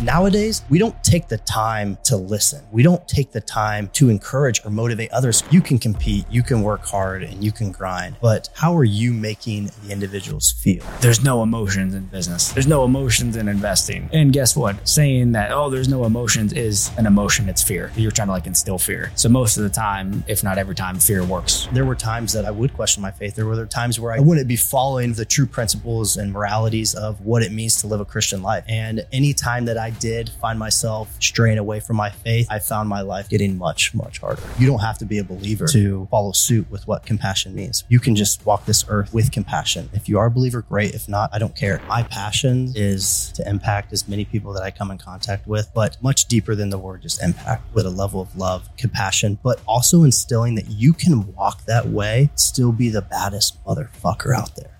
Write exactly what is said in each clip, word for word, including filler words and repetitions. Nowadays, we don't take the time to listen. We don't take the time to encourage or motivate others. You can compete, you can work hard, and you can grind, but how are you making the individuals feel? There's no emotions in business. There's no emotions in investing. And guess what? Saying that, oh, there's no emotions is an emotion. It's fear. You're trying to like instill fear. So most of the time, if not every time, fear works. There were times that I would question my faith. There were there times where I wouldn't be following the true principles and moralities of what it means to live a Christian life. And any time that I did find myself straying away from my faith, I found my life getting much, much harder. You don't have to be a believer to follow suit with what compassion means. You can just walk this earth with compassion. If you are a believer, great. If not, I don't care. My passion is to impact as many people that I come in contact with, but much deeper than the word just impact, with a level of love, compassion, but also instilling that you can walk that way, still be the baddest motherfucker out there.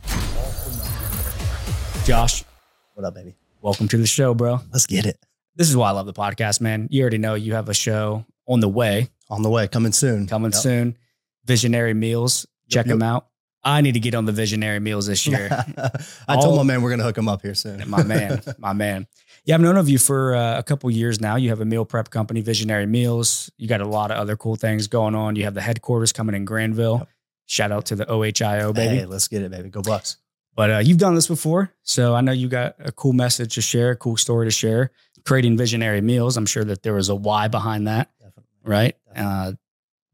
Josh. What up, baby? Welcome to the show, bro. Let's get it. This is why I love the podcast, man. You already know you have a show on the way. On the way. Coming soon. Coming yep. soon. Visionary Meals. Yep, Check yep. them out. I need to get on the Visionary Meals this year. I All, told my man we're going to hook them up here soon. my man. My man. Yeah, I've known of you for uh, a couple years now. You have a meal prep company, Visionary Meals. You got a lot of other cool things going on. You have the headquarters coming in Granville. Yep. Shout out to the O H I O, baby. Hey, let's get it, baby. Go Bucks. But uh, you've done this before, so I know you got a cool message to share, a cool story to share. Creating Visionary Meals, I'm sure that there was a why behind that, Definitely. right? Definitely. Uh,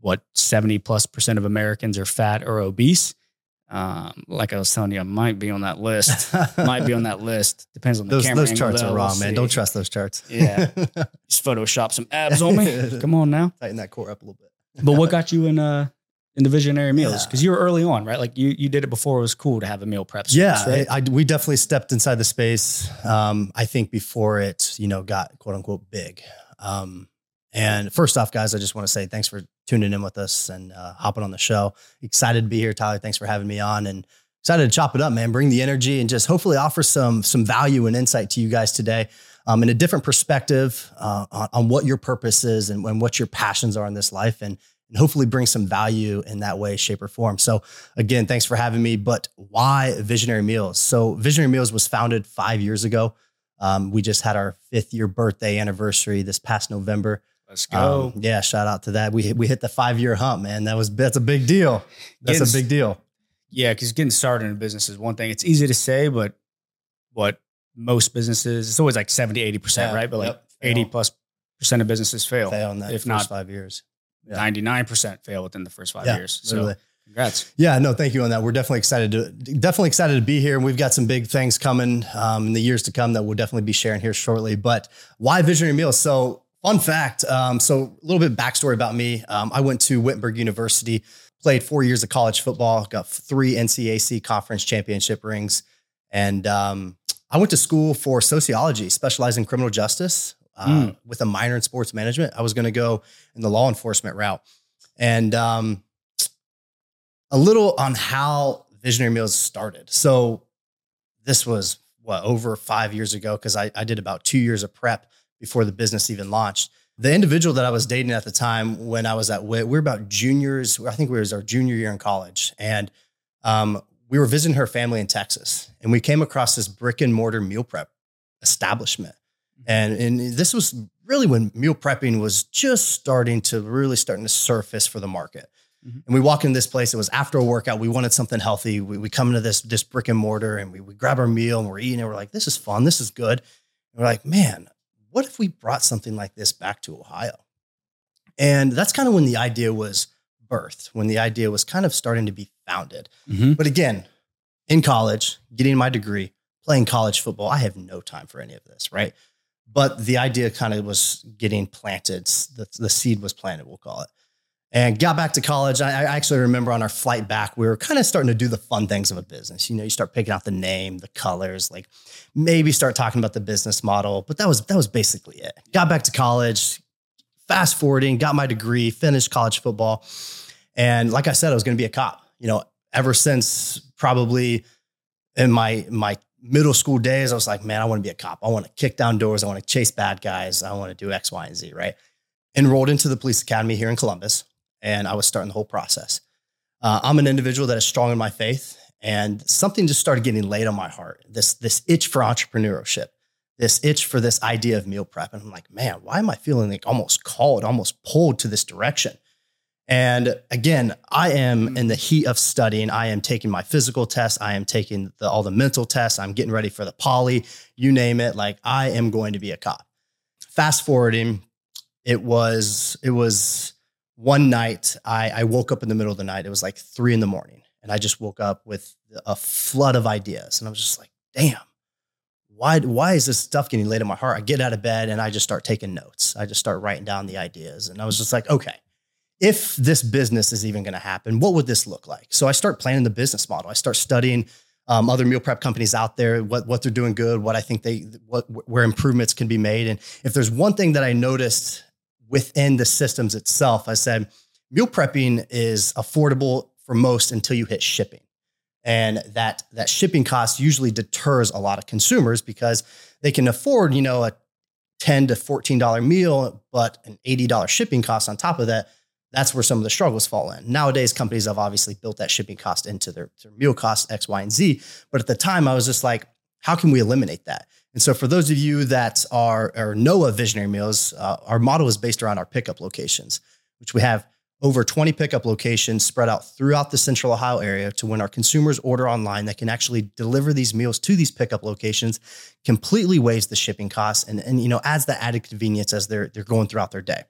what, seventy plus percent of Americans are fat or obese. Um, like I was telling you, I might be on that list. might be on that list. Depends on the those, camera. Those charts though. are wrong, man. Don't trust those charts. Yeah. Just Photoshop some abs on me. Come on now. Tighten that core up a little bit. But what got you in... Uh, in the Visionary Meals, because yeah. you were early on, right? Like you you did it before it was cool to have a meal prep space, yeah, right? I, I, we definitely stepped inside the space, um, I think before it, you know, got quote unquote big. Um, and first off, guys, I just want to say thanks for tuning in with us and uh, hopping on the show. Excited to be here, Tyler. Thanks for having me on, and excited to chop it up, man. Bring the energy and just hopefully offer some some value and insight to you guys today. Um, in a different perspective uh, on, on what your purpose is and, and what your passions are in this life, and and hopefully bring some value in that way, shape, or form. So again, thanks for having me. But why Visionary Meals? So Visionary Meals was founded five years ago. Um, we just had our fifth year birthday anniversary this past November. Let's go. Um, yeah, shout out to that. We we hit the five year hump, man. That was that's a big deal. That's getting, a big deal. Yeah, because getting started in a business is one thing. It's easy to say, but what most businesses, it's always like seventy, eighty percent, yeah, right? But like yep, eighty plus percent of businesses fail. Fail in that if not five years. Yeah. ninety-nine percent fail within the first five yeah, years. So literally. Congrats. Yeah, no, thank you on that. We're definitely excited to definitely excited to be here. And we've got some big things coming um, in the years to come that we'll definitely be sharing here shortly. But why Visionary Meals? So fun fact. Um, so a little bit of backstory about me. Um, I went to Wittenberg University, played four years of college football, got three N C A C conference championship rings. And um, I went to school for sociology, specializing in criminal justice. Uh, mm. With a minor in sports management. I was going to go in the law enforcement route. And um, a little on how Visionary Meals started. So this was what, over five years ago, because I, I did about two years of prep before the business even launched. The individual that I was dating at the time when I was at Witt, we were about juniors. I think it was our junior year in college. And um, we were visiting her family in Texas. And we came across this brick and mortar meal prep establishment. And, and this was really when meal prepping was just starting to really starting to surface for the market. Mm-hmm. And we walk into this place. It was after a workout. We wanted something healthy. We, we come into this, this brick and mortar and we, we grab our meal and we're eating and we're like, this is fun. This is good. And we're like, man, what if we brought something like this back to Ohio? And that's kind of when the idea was birthed, when the idea was kind of starting to be founded. Mm-hmm. But again, in college, getting my degree, playing college football, I have no time for any of this, right? But the idea kind of was getting planted. The, the seed was planted, we'll call it. And got back to college. I, I actually remember on our flight back, we were kind of starting to do the fun things of a business. You know, you start picking out the name, the colors, like maybe start talking about the business model. But that was that was basically it. Got back to college, fast forwarding, got my degree, finished college football. And like I said, I was going to be a cop. You know, ever since probably in my my middle school days, I was like, man, I want to be a cop. I want to kick down doors. I want to chase bad guys. I want to do X, Y, and Z, right? Enrolled into the police academy here in Columbus, and I was starting the whole process. Uh, I'm an individual that is strong in my faith, and something just started getting laid on my heart, this, this itch for entrepreneurship, this itch for this idea of meal prep. And I'm like, man, why am I feeling like almost called, almost pulled to this direction? And again, I am in the heat of studying. I am taking my physical tests. I am taking the, all the mental tests. I'm getting ready for the poly, you name it. Like, I am going to be a cop. Fast forwarding, it was, it was one night I, I woke up in the middle of the night. It was like three in the morning. And I just woke up with a flood of ideas. And I was just like, damn, why, why is this stuff getting laid in my heart? I get out of bed and I just start taking notes. I just start writing down the ideas. And I was just like, okay, if this business is even going to happen, what would this look like? So I start planning the business model. I start studying um, other meal prep companies out there, what, what they're doing good, what I think they, what, where improvements can be made. And if there's one thing that I noticed within the systems itself, I said, meal prepping is affordable for most until you hit shipping. And that, that shipping cost usually deters a lot of consumers because they can afford, you know, a ten to fourteen dollars meal, but an eighty dollars shipping cost on top of that. That's where some of the struggles fall in. Nowadays, companies have obviously built that shipping cost into their, their meal cost, X, Y, and Z. But at the time, I was just like, how can we eliminate that? And so for those of you that are or know of Visionary Meals, uh, our model is based around our pickup locations, which we have over twenty pickup locations spread out throughout the Central Ohio area to when our consumers order online that can actually deliver these meals to these pickup locations, completely waives the shipping costs and, and you know, adds the added convenience as they're they're going throughout their day.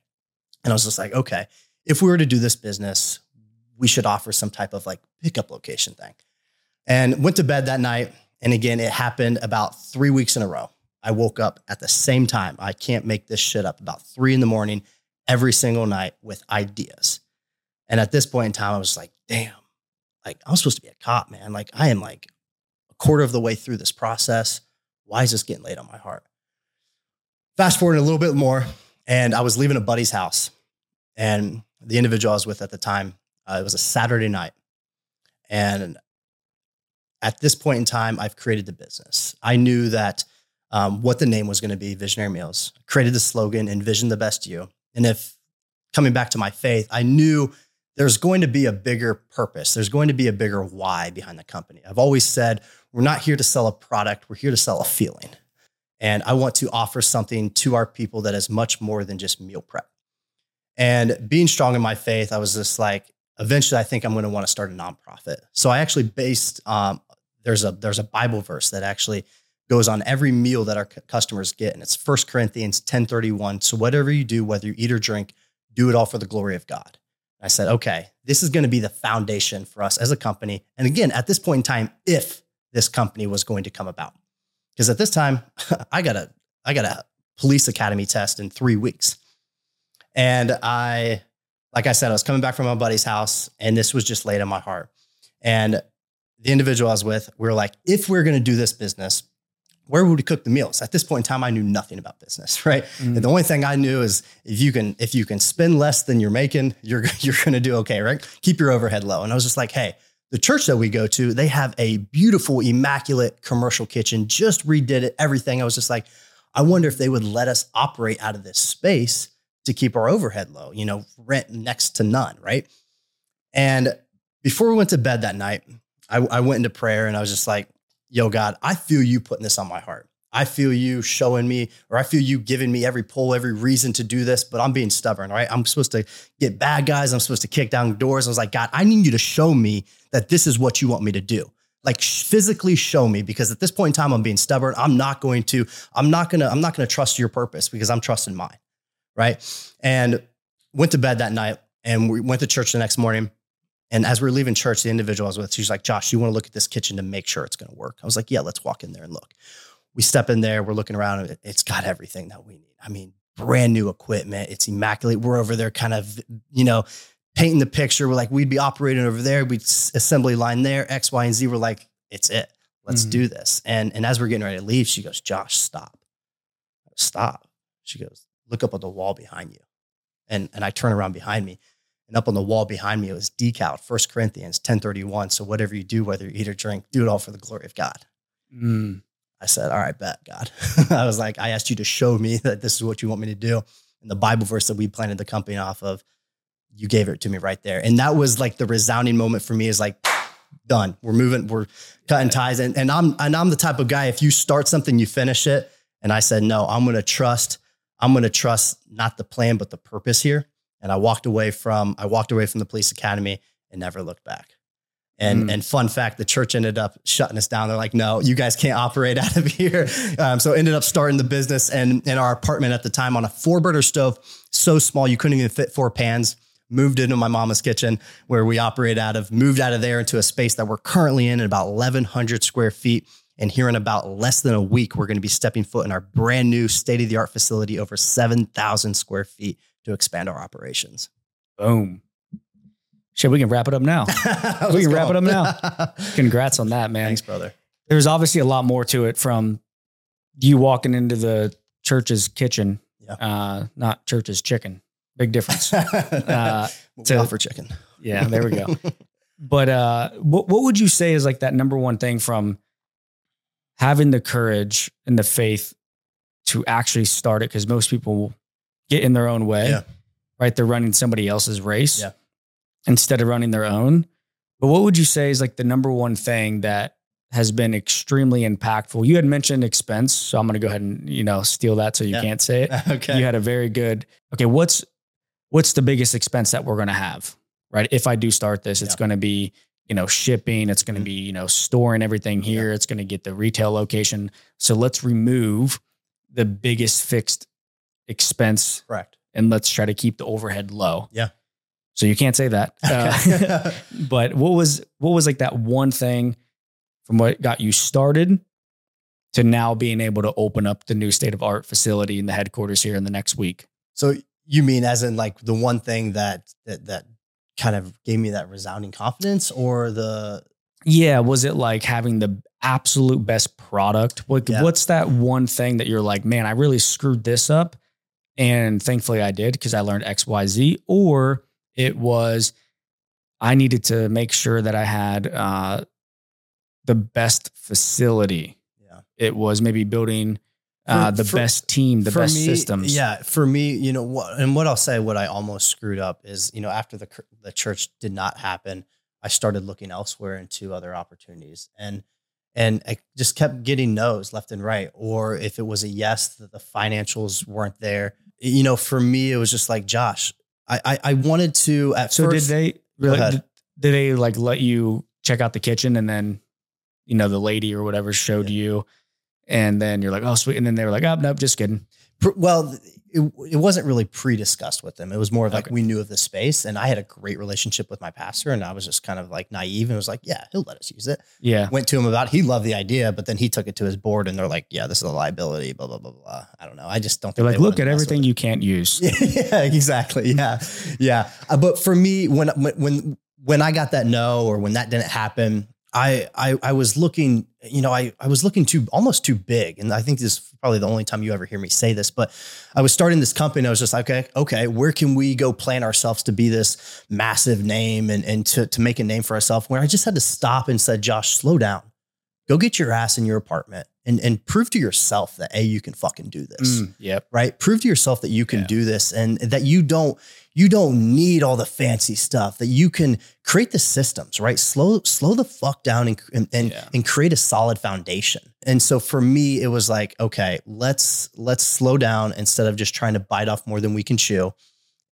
And I was just like, okay, if we were to do this business, we should offer some type of like pickup location thing. And went to bed that night. And again, it happened about three weeks in a row. I woke up at the same time. I can't make this shit up. About three in the morning, every single night with ideas. And at this point in time, I was like, damn, like I'm supposed to be a cop, man. Like I am like a quarter of the way through this process. Why is this getting laid on my heart? Fast forward a little bit more. And I was leaving a buddy's house. And the individual I was with at the time, uh, it was a Saturday night. And at this point in time, I've created the business. I knew that um, what the name was going to be, Visionary Meals. I created the slogan, envision the best you. And if coming back to my faith, I knew there's going to be a bigger purpose. There's going to be a bigger why behind the company. I've always said, we're not here to sell a product. We're here to sell a feeling. And I want to offer something to our people that is much more than just meal prep. And being strong in my faith, I was just like, eventually I think I'm going to want to start a nonprofit. So I actually based, um, there's a, there's a Bible verse that actually goes on every meal that our c- customers get. And it's First Corinthians ten thirty-one. So whatever you do, whether you eat or drink, do it all for the glory of God. And I said, okay, this is going to be the foundation for us as a company. And again, at this point in time, if this company was going to come about, because at this time I got a, I got a police academy test in three weeks. And I, like I said, I was coming back from my buddy's house and this was just laid on my heart. And the individual I was with, we were like, if we're going to do this business, where would we cook the meals? At this point in time, I knew nothing about business, right? Mm-hmm. And the only thing I knew is if you can, if you can spend less than you're making, you're, you're going to do okay, right? Keep your overhead low. And I was just like, hey, the church that we go to, they have a beautiful, immaculate commercial kitchen, just redid it, everything. I was just like, I wonder if they would let us operate out of this space to keep our overhead low, you know, rent next to none, right? And before we went to bed that night, I, I went into prayer and I was just like, yo, God, I feel you putting this on my heart. I feel you showing me, or I feel you giving me every pull, every reason to do this, but I'm being stubborn, right? I'm supposed to get bad guys. I'm supposed to kick down doors. I was like, God, I need you to show me that this is what you want me to do. Like physically show me, because at this point in time, I'm being stubborn. I'm not going to, I'm not going to, I'm not going to trust your purpose because I'm trusting mine. Right. And went to bed that night and we went to church the next morning. And as we were leaving church, the individual I was with, she's like, Josh, you want to look at this kitchen to make sure it's going to work? I was like, yeah, let's walk in there and look. We step in there. We're looking around. And it's got everything that we need. I mean, brand new equipment. It's immaculate. We're over there kind of, you know, painting the picture. We're like, we'd be operating over there. We'd assembly line there, X, Y, and Z. We're like, it's it. Let's mm-hmm. do this. And, and as we're getting ready to leave, she goes, Josh, stop. Stop. She goes, look up on the wall behind you. And, and I turn around behind me and up on the wall behind me, it was decaled, First Corinthians ten thirty-one. So whatever you do, whether you eat or drink, do it all for the glory of God. Mm. I said, all right, bet, God. I was like, I asked you to show me that this is what you want me to do. And the Bible verse that we planted the company off of, you gave it to me right there. And that was like the resounding moment for me is like, done. We're moving, we're cutting ties. And, and I'm, and I'm the type of guy, if you start something, you finish it. And I said, no, I'm going to trust, I'm going to trust not the plan, but the purpose here. And I walked away from, I walked away from the police academy and never looked back. And, mm. and fun fact, the church ended up shutting us down. They're like, no, you guys can't operate out of here. Um, so ended up starting the business and in our apartment at the time on a four burner stove, so small, you couldn't even fit four pans, moved into my mama's kitchen where we operate out of, moved out of there into a space that we're currently in at about eleven hundred square feet. And here in about less than a week, we're going to be stepping foot in our brand new state-of-the-art facility, over seven thousand square feet, to expand our operations. Boom. Shit, we can wrap it up now. we can go. wrap it up now. Congrats on that, man. Thanks, brother. There was obviously a lot more to it from you walking into the church's kitchen, yeah. uh, not church's chicken. Big difference. uh, we'll to, offer chicken. Yeah, there we go. But uh, what, what would you say is like that number one thing from having the courage and the faith to actually start it? Because most people get in their own way, yeah. right? They're running somebody else's race. Yeah. Instead of running their own. But what would you say is like the number one thing that has been extremely impactful? You had mentioned expense, so I'm going to go ahead and, you know, steal that so you yeah. can't say it. Okay. You had a very good, okay, what's, what's the biggest expense that we're going to have, right? If I do start this, yeah. it's going to be, you know, shipping, it's going to mm-hmm. be, you know, storing everything here. Yeah. It's going to get the retail location. So let's remove the biggest fixed expense. Correct. And let's try to keep the overhead low. Yeah. So you can't say that, uh, but what was, what was like that one thing from what got you started to now being able to open up the new state of art facility and the headquarters here in the next week? So you mean as in like the one thing that, that, that kind of gave me that resounding confidence, or the, yeah. Was it like having the absolute best product? Like yeah. what's that one thing that you're like, man, I really screwed this up and thankfully I did, 'cause I learned X, Y, Z? Or it was, I needed to make sure that I had uh, the best facility. Yeah. It was maybe building uh, for, the for, best team, the best me, systems. Yeah. For me, you know, what, and what I'll say, what I almost screwed up is, you know, after the the church did not happen, I started looking elsewhere into other opportunities, and, and I just kept getting no's left and right. Or if it was a yes, the, the financials weren't there. You know, for me, it was just like, Josh, I I wanted to at so first. So did they really, did, did they like let you check out the kitchen, and then, you know, the lady or whatever showed yeah. you, and then you're like, oh, sweet. And then they were like, oh, nope, just kidding. Well, it, it wasn't really pre-discussed with them. It was more of like, okay. we knew of the space, and I had a great relationship with my pastor, and I was just kind of like naive and was like, yeah, he'll let us use it. Yeah. Went to him about, he loved the idea, but then he took it to his board and they're like, yeah, this is a liability, blah, blah, blah, blah. I don't know. I just don't they're think like, they look at everything you can't use. yeah, exactly. Yeah. Yeah. Uh, but for me, when, when, when I got that no, or when that didn't happen, I, I, I was looking, you know, I, I was looking too, almost too big. And I think this is probably the only time you ever hear me say this, but I was starting this company and I was just like, okay, okay, where can we go plan ourselves to be this massive name, and, and to, to make a name for ourselves, where I just had to stop and said, Josh, slow down, go get your ass in your apartment and, and prove to yourself that, A, you can fucking do this. Mm, yep. Right. Prove to yourself that you can yeah. do this, and that you don't, you don't need all the fancy stuff, that you can create the systems, right? Slow, slow the fuck down and, and, and, yeah. and create a solid foundation. And so for me, it was like, okay, let's, let's slow down instead of just trying to bite off more than we can chew,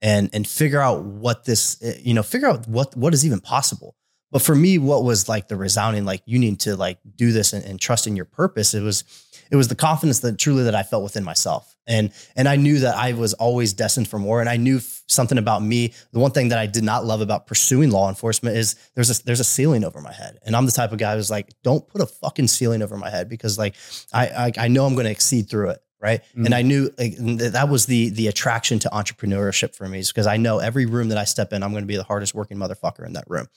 and, and figure out what this, you know, figure out what, what is even possible. But for me, what was like the resounding, like, you need to like do this, and, and trust in your purpose. It was, it was the confidence that truly that I felt within myself. And, and I knew that I was always destined for more. And I knew f- something about me. The one thing that I did not love about pursuing law enforcement is there's a, there's a ceiling over my head. And I'm the type of guy who's like, don't put a fucking ceiling over my head, because like, I, I, I know I'm going to exceed through it. Right. Mm-hmm. And I knew like, that was the, the attraction to entrepreneurship for me, is because I know every room that I step in, I'm going to be the hardest working motherfucker in that room.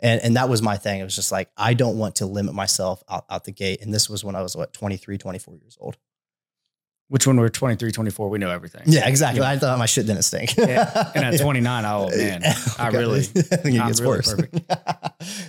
And, and that was my thing. It was just like, I don't want to limit myself out, out the gate. And this was when I was what, twenty-three, twenty-four years old. Which when we were twenty-three, twenty-four, we know everything. Yeah, exactly. Yeah. I thought my shit didn't stink. yeah. And at twenty-nine, oh man, I really, I think it gets really worse. Perfect.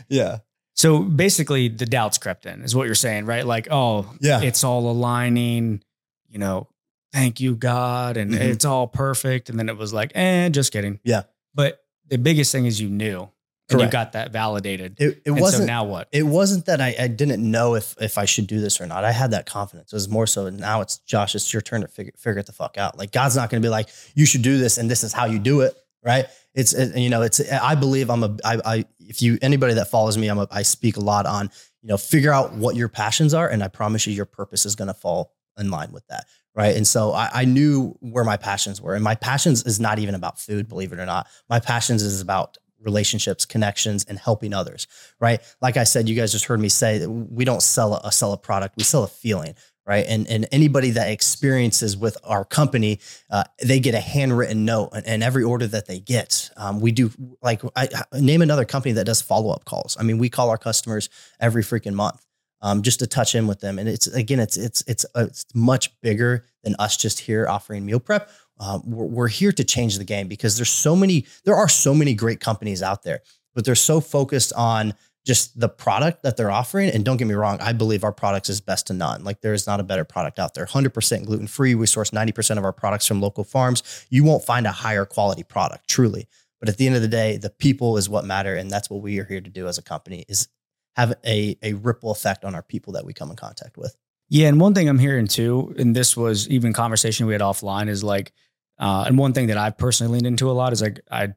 yeah. So basically the doubts crept in is what you're saying, right? Like, oh yeah, it's all aligning, you know, thank you, God. And mm-hmm. it's all perfect. And then it was like, eh, just kidding. Yeah. But the biggest thing is you knew and Correct. You got that validated. It, it and wasn't, so now what? It wasn't that I, I didn't know if, if I should do this or not. I had that confidence. It was more so now it's Josh, it's your turn to figure, figure it the fuck out. Like God's not going to be like, you should do this and this is how you do it. Right. It's, it, you know, it's, I believe I'm a, I, I, if you, anybody that follows me, I'm a, I speak a lot on, you know, figure out what your passions are. And I promise you, your purpose is going to fall in line with that. Right. And so I, I knew where my passions were, and my passions is not even about food, believe it or not. My passions is about relationships, connections, and helping others. Right. Like I said, you guys just heard me say that we don't sell a, a sell a product. We sell a feeling. Right. And, and anybody that experiences with our company, uh, they get a handwritten note, and, and every order that they get, um, we do like I, I name another company that does follow-up calls. I mean, we call our customers every freaking month. Um, just to touch in with them. And it's, again, it's, it's, it's, uh, it's much bigger than us just here offering meal prep. Um, we're, we're here to change the game because there's so many, there are so many great companies out there, but they're so focused on just the product that they're offering. And don't get me wrong, I believe our products is best to none. Like there is not a better product out there. one hundred percent gluten-free. We source ninety percent of our products from local farms. You won't find a higher quality product, truly. But at the end of the day, the people is what matter. And that's what we are here to do as a company, is have a, a ripple effect on our people that we come in contact with. Yeah. And one thing I'm hearing too, and this was even conversation we had offline, is like, uh, and one thing that I've personally leaned into a lot is like, I,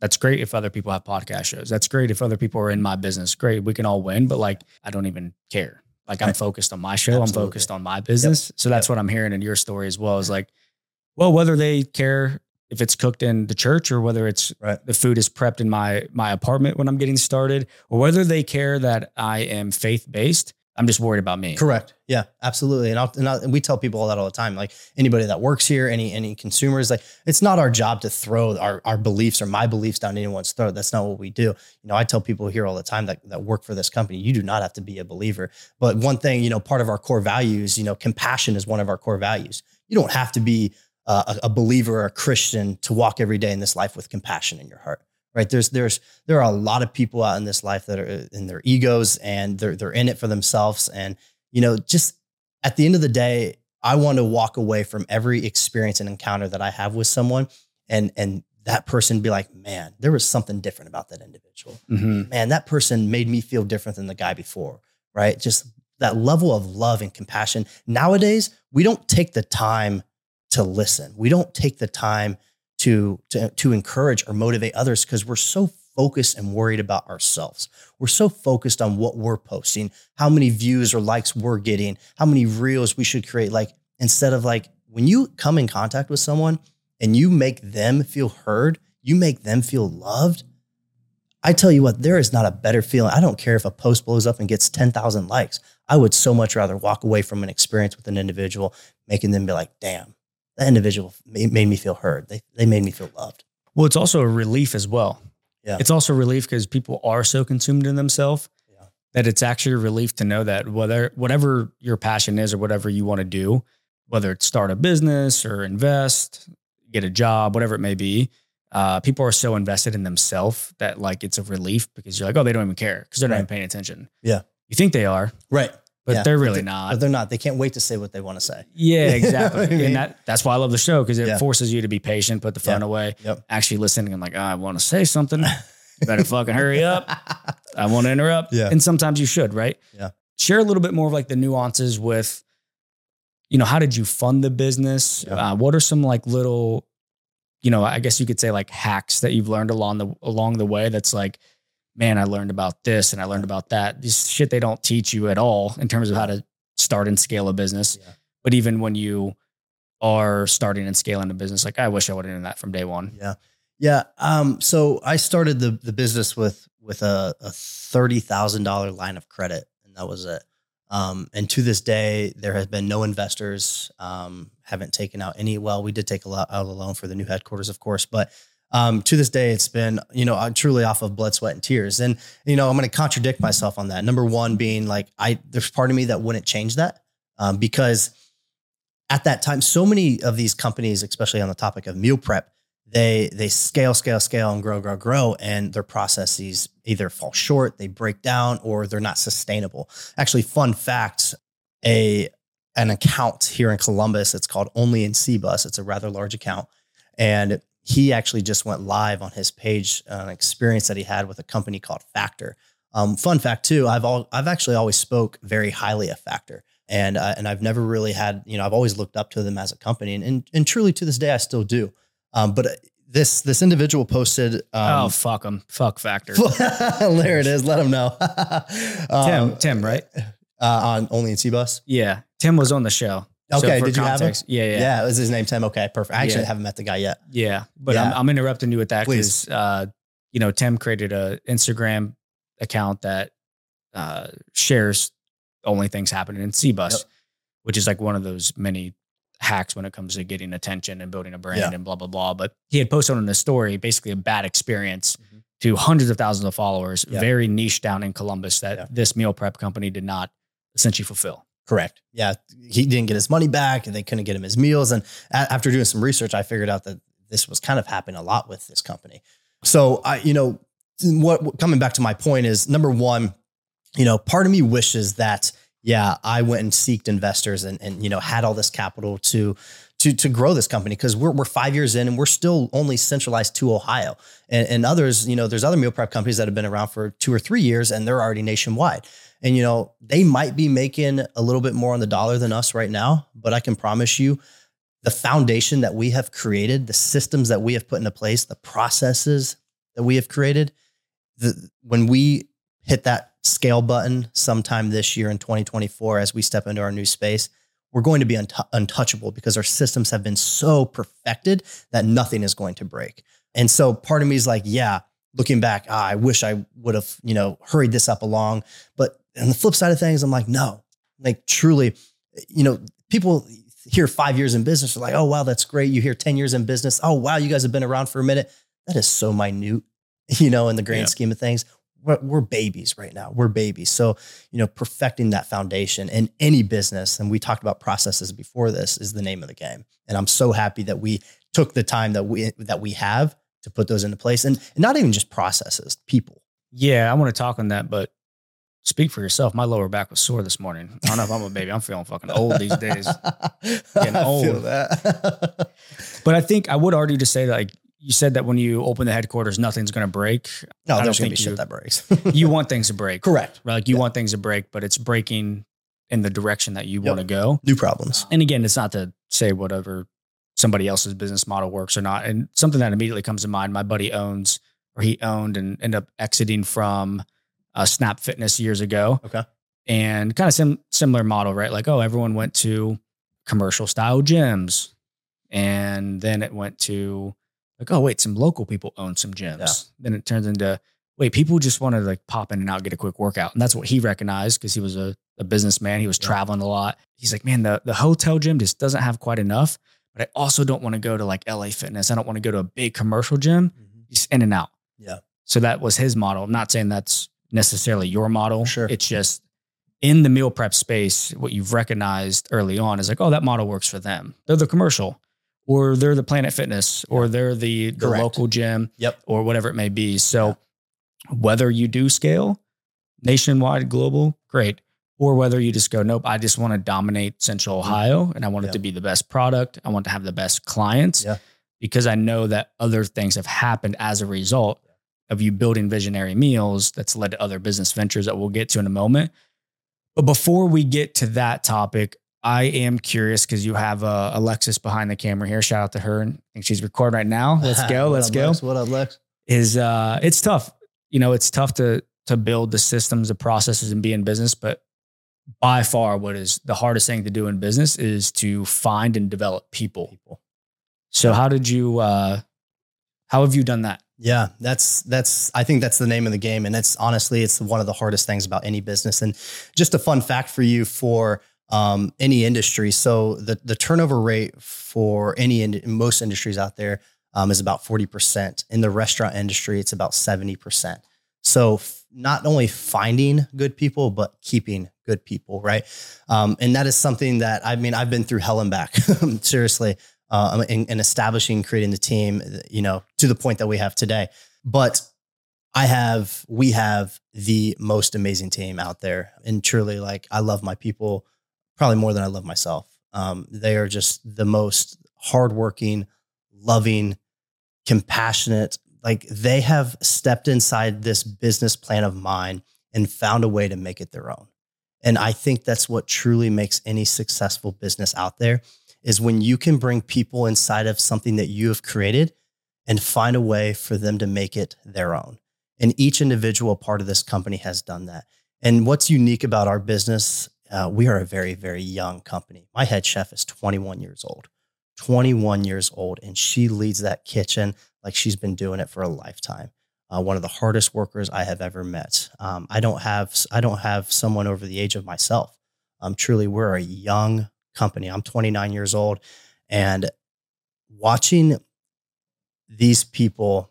that's great if other people have podcast shows. That's great if other people are in my business. Great. We can all win, but like, I don't even care. Like I'm focused on my show. Absolutely. I'm focused on my business. Yep. So that's yep. what I'm hearing in your story as well, is like, well, whether they care if it's cooked in the church or whether it's right. the food is prepped in my, my apartment when I'm getting started, or whether they care that I am faith-based, I'm just worried about me. Correct. Yeah, absolutely. And, I'll, and, I'll, and we tell people all that all the time, like anybody that works here, any, any consumers, like it's not our job to throw our, our beliefs or my beliefs down anyone's throat. That's not what we do. You know, I tell people here all the time that, that work for this company, you do not have to be a believer. But one thing, you know, part of our core values, you know, compassion is one of our core values. You don't have to be Uh, a, a believer or a Christian to walk every day in this life with compassion in your heart, right? There's, there's, there are a lot of people out in this life that are in their egos and they're, they're in it for themselves. And, you know, just at the end of the day, I want to walk away from every experience and encounter that I have with someone and, and that person be like, man, there was something different about that individual. Mm-hmm. Man, that person made me feel different than the guy before, right? Just that level of love and compassion. Nowadays, we don't take the time to listen. We don't take the time to, to, to encourage or motivate others because we're so focused and worried about ourselves. We're so focused on what we're posting, how many views or likes we're getting, how many reels we should create. Like, instead of like, when you come in contact with someone and you make them feel heard, you make them feel loved. I tell you what, there is not a better feeling. I don't care if a post blows up and gets ten thousand likes. I would so much rather walk away from an experience with an individual, making them be like, damn, that individual made me feel heard. They they made me feel loved. Well, it's also a relief as well. Yeah. It's also a relief because people are so consumed in themselves yeah. that it's actually a relief to know that whether whatever your passion is or whatever you want to do, whether it's start a business or invest, get a job, whatever it may be, uh, people are so invested in themselves that like it's a relief because you're like, oh, they don't even care because they're right. not even paying attention. Yeah. You think they are. Right. But yeah, they're really but they, not. But they're not. They can't wait to say what they want to say. Yeah, exactly. You know what I mean? And that, that's why I love the show, because it yeah. forces you to be patient, put the phone yeah. away, yep. actually listening. I'm like, oh, I want to say something. Better fucking hurry up. I want to interrupt. Yeah. And sometimes you should, right? Yeah. Share a little bit more of like the nuances with, you know, how did you fund the business? Yeah. Uh, what are some like little, you know, I guess you could say like hacks that you've learned along the along the way that's like, man, I learned about this and I learned about that. This shit they don't teach you at all in terms of how to start and scale a business. Yeah. But even when you are starting and scaling a business, like I wish I would have done that from day one. Yeah. Yeah. Um, so I started the the business with, with a, a thirty thousand dollars line of credit, and that was it. Um, and to this day, there has been no investors, um, haven't taken out any, well, we did take a lot out a loan for the new headquarters, of course, but Um, to this day, it's been, you know, truly off of blood, sweat, and tears. And, you know, I'm going to contradict myself on that. Number one being like, I, there's part of me that wouldn't change that um, because at that time, so many of these companies, especially on the topic of meal prep, they, they scale, scale, scale and grow, grow, grow. And their processes either fall short, they break down, or they're not sustainable. Actually, fun fact, a, an account here in Columbus, it's called Only in C B U S. It's a rather large account. And he actually just went live on his page, uh, an experience that he had with a company called Factor. Um, fun fact too, I've all, I've actually always spoke very highly of Factor, and, uh, and I've never really had, you know, I've always looked up to them as a company, and, and, and truly to this day, I still do. Um, but this, this individual posted, um, oh, fuck them. Fuck Factor. There it is. Let them know. um, Tim, Tim, right? Uh, on Only in C B U S. Yeah. Tim was on the show. Okay. So did you context, have him? Yeah, yeah. Yeah. It was his name, Tim. Okay. Perfect. I actually yeah. haven't met the guy yet. Yeah. But yeah. I'm, I'm interrupting you with that because, uh, you know, Tim created a Instagram account that, uh, shares only things happening in C B U S, yep. which is like one of those many hacks when it comes to getting attention and building a brand yeah. and blah, blah, blah. But he had posted on his story, basically a bad experience mm-hmm. to hundreds of thousands of followers, yeah. very niche down in Columbus that yeah. this meal prep company did not essentially fulfill. Correct. Yeah. He didn't get his money back and they couldn't get him his meals. And a- after doing some research, I figured out that this was kind of happening a lot with this company. So I, you know, what, what coming back to my point is number one, you know, part of me wishes that, yeah, I went and seeked investors and, and, you know, had all this capital to, to, to grow this company. Cause we're, we're five years in and we're still only centralized to Ohio and, and others, you know, there's other meal prep companies that have been around for two or three years and they're already nationwide. And, you know, they might be making a little bit more on the dollar than us right now, but I can promise you the foundation that we have created, the systems that we have put into place, the processes that we have created, the, when we hit that scale button sometime this year in twenty twenty-four, as we step into our new space, we're going to be unt- untouchable because our systems have been so perfected that nothing is going to break. And so part of me is like, yeah, looking back, ah, I wish I would have, you know, hurried this up along, but and the flip side of things, I'm like, no, like truly, you know, people hear five years in business are like, oh, wow, that's great. You hear ten years in business. Oh, wow. You guys have been around for a minute. That is so minute, you know, in the grand yeah. scheme of things, we're, we're babies right now. We're babies. So, you know, perfecting that foundation in any business. And we talked about processes before this is the name of the game. And I'm so happy that we took the time that we, that we have to put those into place and, and not even just processes, people. Yeah. I want to talk on that, but speak for yourself. My lower back was sore this morning. I don't know if I'm a baby. I'm feeling fucking old these days. Getting old. I feel that. But I think I would argue to say that, like you said, that when you open the headquarters, nothing's going to break. No, there's going to be shit that breaks. You want things to break. Correct. Right? Like you yeah. want things to break, but it's breaking in the direction that you yep. want to go. New problems. And again, it's not to say whatever somebody else's business model works or not. And something that immediately comes to mind, my buddy owns or he owned and ended up exiting from Uh, Snap Fitness years ago. Okay. And kind of sim- similar model, right? Like, oh, everyone went to commercial style gyms. And then it went to like, oh, wait, some local people own some gyms. Yeah. Then it turns into, wait, people just want to like pop in and out, get a quick workout. And that's what he recognized because he was a, a businessman. He was yeah. traveling a lot. He's like, man, the, the hotel gym just doesn't have quite enough. But I also don't want to go to like L A Fitness. I don't want to go to a big commercial gym. Mm-hmm. Just in and out. Yeah. So that was his model. I'm not saying that's necessarily your model. Sure. It's just in the meal prep space, what you've recognized early on is like, oh, that model works for them. They're the commercial or they're the Planet Fitness or they're the, the local gym yep. or whatever it may be. So yeah. whether you do scale nationwide, global, great. Or whether you just go, nope, I just want to dominate Central Ohio and I want it yeah. to be the best product. I want to have the best clients yeah. because I know that other things have happened as a result of you building Visionary Meals that's led to other business ventures that we'll get to in a moment. But before we get to that topic, I am curious because you have uh, Alexis behind the camera here. Shout out to her. I think she's recording right now. Let's go. Let's go. Lex? What up, Lex? Is, uh, it's tough. You know, it's tough to, to build the systems, the processes and be in business. But by far, what is the hardest thing to do in business is to find and develop people. people. So how did you, uh, how have you done that? Yeah, that's, that's, I think that's the name of the game. And that's honestly, it's one of the hardest things about any business. And just a fun fact for you for, um, any industry. So the, the turnover rate for any, in most industries out there, um, is about forty percent. In the restaurant industry, it's about seventy percent. So f- not only finding good people, but keeping good people. Right. Um, and that is something that, I mean, I've been through hell and back, seriously. Uh, and, and establishing, creating the team, you know, to the point that we have today. But I have, we have the most amazing team out there. And truly, like, I love my people probably more than I love myself. Um, they are just the most hardworking, loving, compassionate. Like they have stepped inside this business plan of mine and found a way to make it their own. And I think that's what truly makes any successful business out there is when you can bring people inside of something that you have created and find a way for them to make it their own. And each individual part of this company has done that. And what's unique about our business, uh, we are a very, very young company. My head chef is twenty-one years old, twenty-one years old, and she leads that kitchen like she's been doing it for a lifetime. Uh, one of the hardest workers I have ever met. Um, I don't have I don't have someone over the age of myself. Um, truly, we're a young company. I'm twenty-nine years old, and watching these people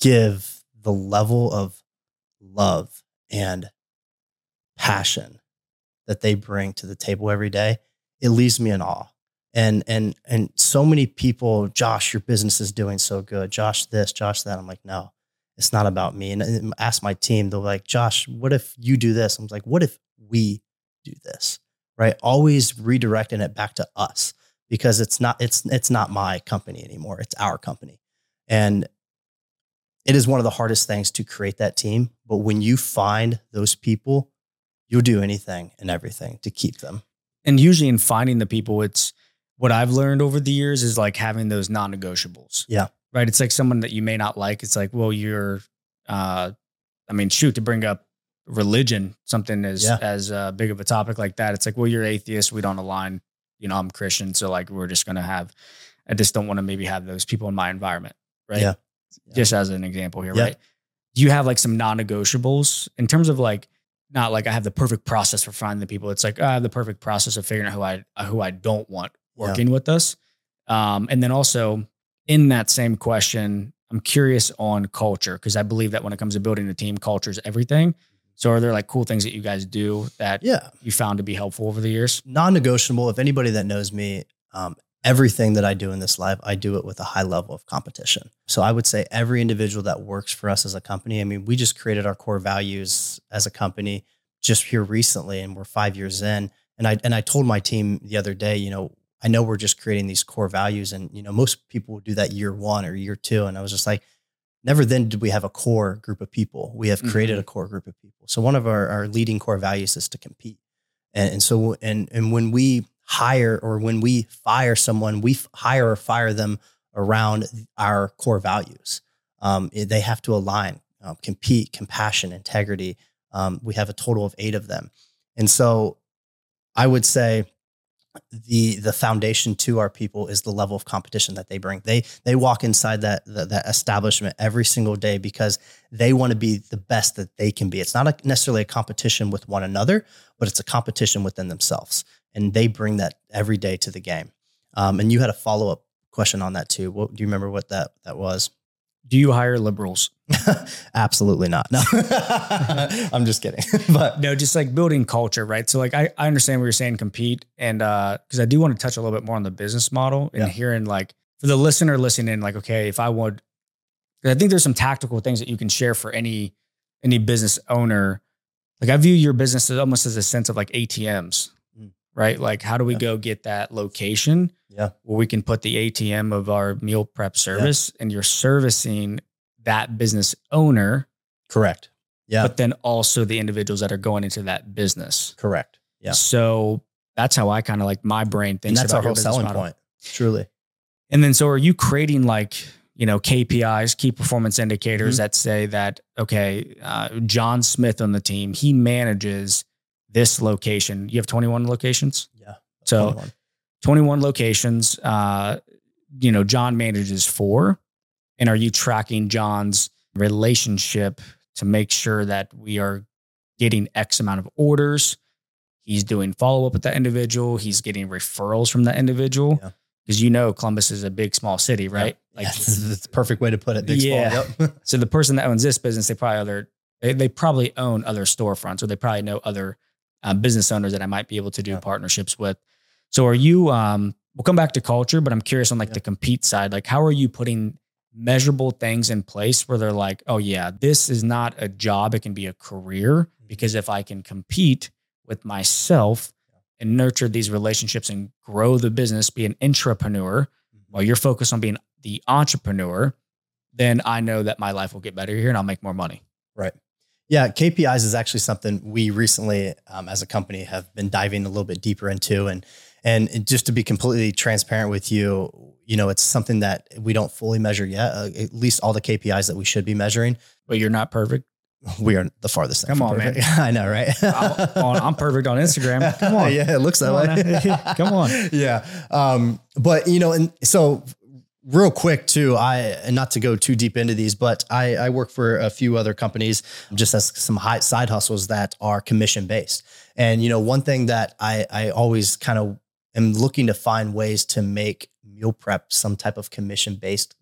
give the level of love and passion that they bring to the table every day, it leaves me in awe. And, and, and so many people, Josh, your business is doing so good. Josh, this, Josh, that. I'm like, no, it's not about me. And, and ask my team, they're like, Josh, what if you do this? I'm like, what if we do this? Right. Always redirecting it back to us because it's not, it's, it's not my company anymore. It's our company. And it is one of the hardest things to create that team. But when you find those people, you'll do anything and everything to keep them. And usually in finding the people, it's, what I've learned over the years is like having those non-negotiables. Yeah. Right. It's like someone that you may not like. It's like, well, you're, uh, I mean, shoot, to bring up religion, something as, yeah. as uh, big of a topic like that. It's like, well, you're atheist. We don't align, you know, I'm Christian. So like, we're just going to have, I just don't want to maybe have those people in my environment. Right. Yeah. Just yeah. as an example here. Yeah. Right. Do you have like some non-negotiables in terms of like, not like I have the perfect process for finding the people. It's like, I have the perfect process of figuring out who I, who I don't want working yeah. with us. Um, and then also in that same question, I'm curious on culture, because I believe that when it comes to building a team, culture is everything. So are there like cool things that you guys do that yeah. you found to be helpful over the years? Non-negotiable. If anybody that knows me, um, everything that I do in this life, I do it with a high level of competition. So I would say every individual that works for us as a company, I mean, we just created our core values as a company just here recently, and we're five years in. And I, and I told my team the other day, you know, I know we're just creating these core values, and, you know, most people would do that year one or year two. And I was just like, never then did we have a core group of people. We have mm-hmm. created a core group of people. So one of our, our leading core values is to compete. And, and so, and, and when we hire or when we fire someone, we hire or fire them around our core values. Um, they have to align, um, compete, compassion, integrity. Um, we have a total of eight of them. And so I would say, the the foundation to our people is the level of competition that they bring. They they walk inside that, that that establishment every single day because they want to be the best that they can be. It's not a, necessarily a competition with one another, but it's a competition within themselves. And they bring that every day to the game. Um, and you had a follow-up question on that too. What, do you remember what that, that was? Do you hire liberals? Absolutely not. No, I'm just kidding. But no, just like building culture, right? So like, I, I understand what you're saying, compete. And, uh, cause I do want to touch a little bit more on the business model and yeah. hearing like for the listener listening, like, okay, if I would, I think there's some tactical things that you can share for any, any business owner. Like I view your business as almost as a sense of like A T Ms, mm. right? Like how do we yeah. go get that location yeah. where we can put the A T M of our meal prep service yeah. and you're servicing that business owner. Correct. Yeah. But then also the individuals that are going into that business. Correct. Yeah. So that's how I kind of like my brain thinks about your business model. And that's our whole selling point. Truly. And then, so are you creating like, you know, K P Is, key performance indicators mm-hmm. that say that, okay, uh, John Smith on the team, he manages this location. You have twenty-one locations. Yeah. So twenty-one, twenty-one locations, uh, you know, John manages four. And are you tracking John's relationship to make sure that we are getting X amount of orders? He's doing follow-up with that individual. He's getting referrals from that individual. Yeah. Cause you know, Columbus is a big, small city, right? Yeah. Like that's yeah, the perfect way to put it. Big, yeah. Small, yep. So the person that owns this business, they probably other, they, they probably own other storefronts, or they probably know other uh, business owners that I might be able to do yeah. partnerships with. So are you, um, we'll come back to culture, but I'm curious on like yeah. the compete side, like how are you putting measurable things in place where they're like, oh yeah, this is not a job. It can be a career, because if I can compete with myself and nurture these relationships and grow the business, be an intrapreneur mm-hmm. while you're focused on being the entrepreneur, then I know that my life will get better here and I'll make more money. Right. Yeah. K P Is is actually something we recently um, as a company have been diving a little bit deeper into. And, and just to be completely transparent with you, you know, it's something that we don't fully measure yet, uh, at least all the K P Is that we should be measuring. But you're not perfect. We are the farthest thing. Come on, perfect. man. I know, right? I'm, I'm perfect on Instagram. Come on. Yeah, it looks that way. Come on. Yeah. Um, but, you know, and so real quick too, I, and not to go too deep into these, but I, I work for a few other companies just as some high side hustles that are commission based. And, you know, one thing that I, I always kind of am looking to find ways to make meal prep some type of commission based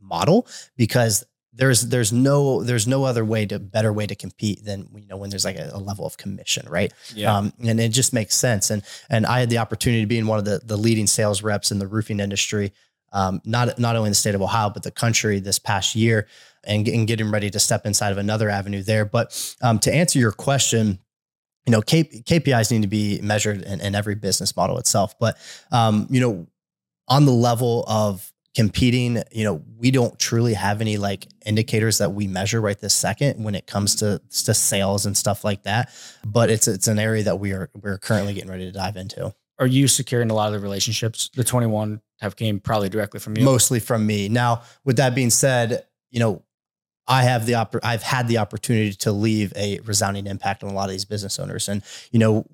model, because There's, there's no, there's no other way to better way to compete than, you know, when there's like a, a level of commission, right? Yeah. Um, and it just makes sense. And, and I had the opportunity to be in one of the, the leading sales reps in the roofing industry, um, not, not only in the state of Ohio, but the country this past year, and, and getting ready to step inside of another avenue there. But, um, to answer your question, you know, K P Is need to be measured in, in every business model itself, but, um, you know, on the level of competing, you know, we don't truly have any like indicators that we measure right this second when it comes to, to sales and stuff like that. But it's, it's an area that we are, we're currently getting ready to dive into. Are you securing a lot of the relationships? The twenty-one have came probably directly from you? Mostly from me. Now, with that being said, you know, I have the, opp- I've had the opportunity to leave a resounding impact on a lot of these business owners. And, you know,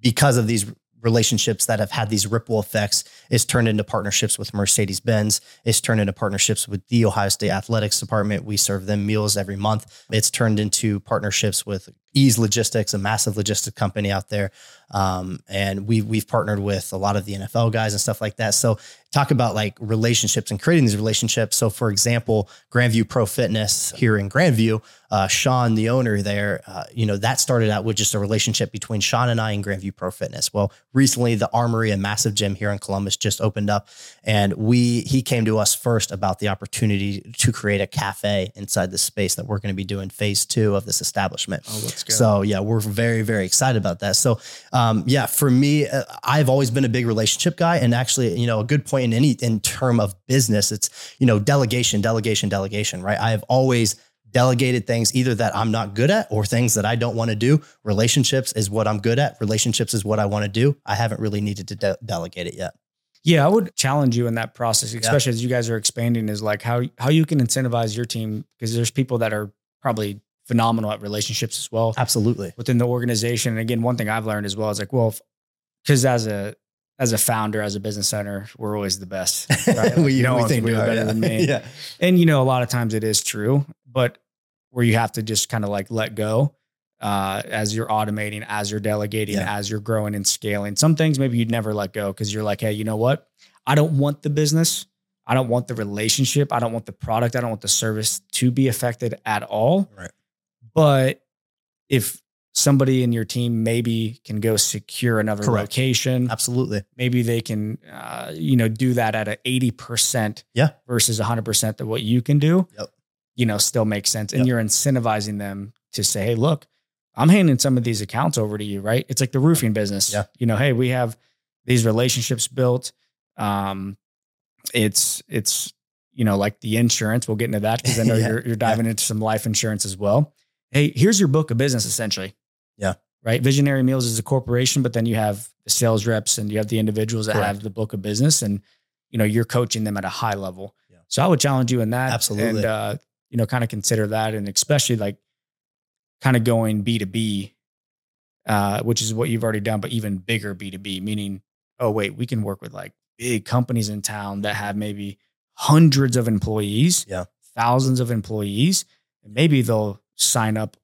because of these relationships that have had these ripple effects, is turned into partnerships with Mercedes-Benz. It's turned into partnerships with the Ohio State Athletics Department. We serve them meals every month. It's turned into partnerships with Ease Logistics, a massive logistics company out there. Um, and we, we've partnered with a lot of the N F L guys and stuff like that. So talk about like relationships and creating these relationships. So for example, Grandview Pro Fitness here in Grandview, uh, Sean, the owner there, uh, you know, that started out with just a relationship between Sean and I and Grandview Pro Fitness. Well, recently the Armory, a massive gym here in Columbus, just opened up, and we, he came to us first about the opportunity to create a cafe inside the space that we're going to be doing phase two of this establishment. Oh, that's So yeah, we're very, very excited about that. So um, yeah, for me, uh, I've always been a big relationship guy, and actually, you know, a good point in any, in term of business, it's, you know, delegation, delegation, delegation, right? I have always delegated things either that I'm not good at or things that I don't want to do. Relationships is what I'm good at. Relationships is what I want to do. I haven't really needed to de- delegate it yet. Yeah. I would challenge you in that process, especially yeah. as you guys are expanding, is like how, how you can incentivize your team, because there's people that are probably phenomenal at relationships as well. Absolutely. Within the organization. And again, one thing I've learned as well is like, well, if, cause as a, as a founder, as a business owner, we're always the best, right? Like, we, no we think we are better yeah. than me. yeah. And you know, a lot of times it is true, but where you have to just kind of like let go uh, as you're automating, as you're delegating, yeah. as you're growing and scaling. Some things maybe you'd never let go, cause you're like, hey, you know what? I don't want the business. I don't want the relationship. I don't want the product. I don't want the service to be affected at all. Right. But if somebody in your team maybe can go secure another Correct. location, absolutely, maybe they can, uh, you know, do that at an eighty percent yeah. versus one hundred percent of what you can do, yep. you know, still makes sense. And yep. you're incentivizing them to say, hey, look, I'm handing some of these accounts over to you, right? It's like the roofing business, yeah. you know, hey, we have these relationships built. Um, it's, it's, you know, like the insurance, we'll get into that, because I know yeah. you're, you're diving yeah. into some life insurance as well. Hey, here's your book of business, essentially. Yeah. Right. Visionary Meals is a corporation, but then you have the sales reps and you have the individuals that Correct. have the book of business, and, you know, you're coaching them at a high level. Yeah. So I would challenge you in that. Absolutely. And, uh, you know, kind of consider that, and especially like kind of going B two B, uh, which is what you've already done, but even bigger B two B, meaning, oh, wait, we can work with like big companies in town that have maybe hundreds of employees, yeah. thousands of employees, and maybe they'll sign up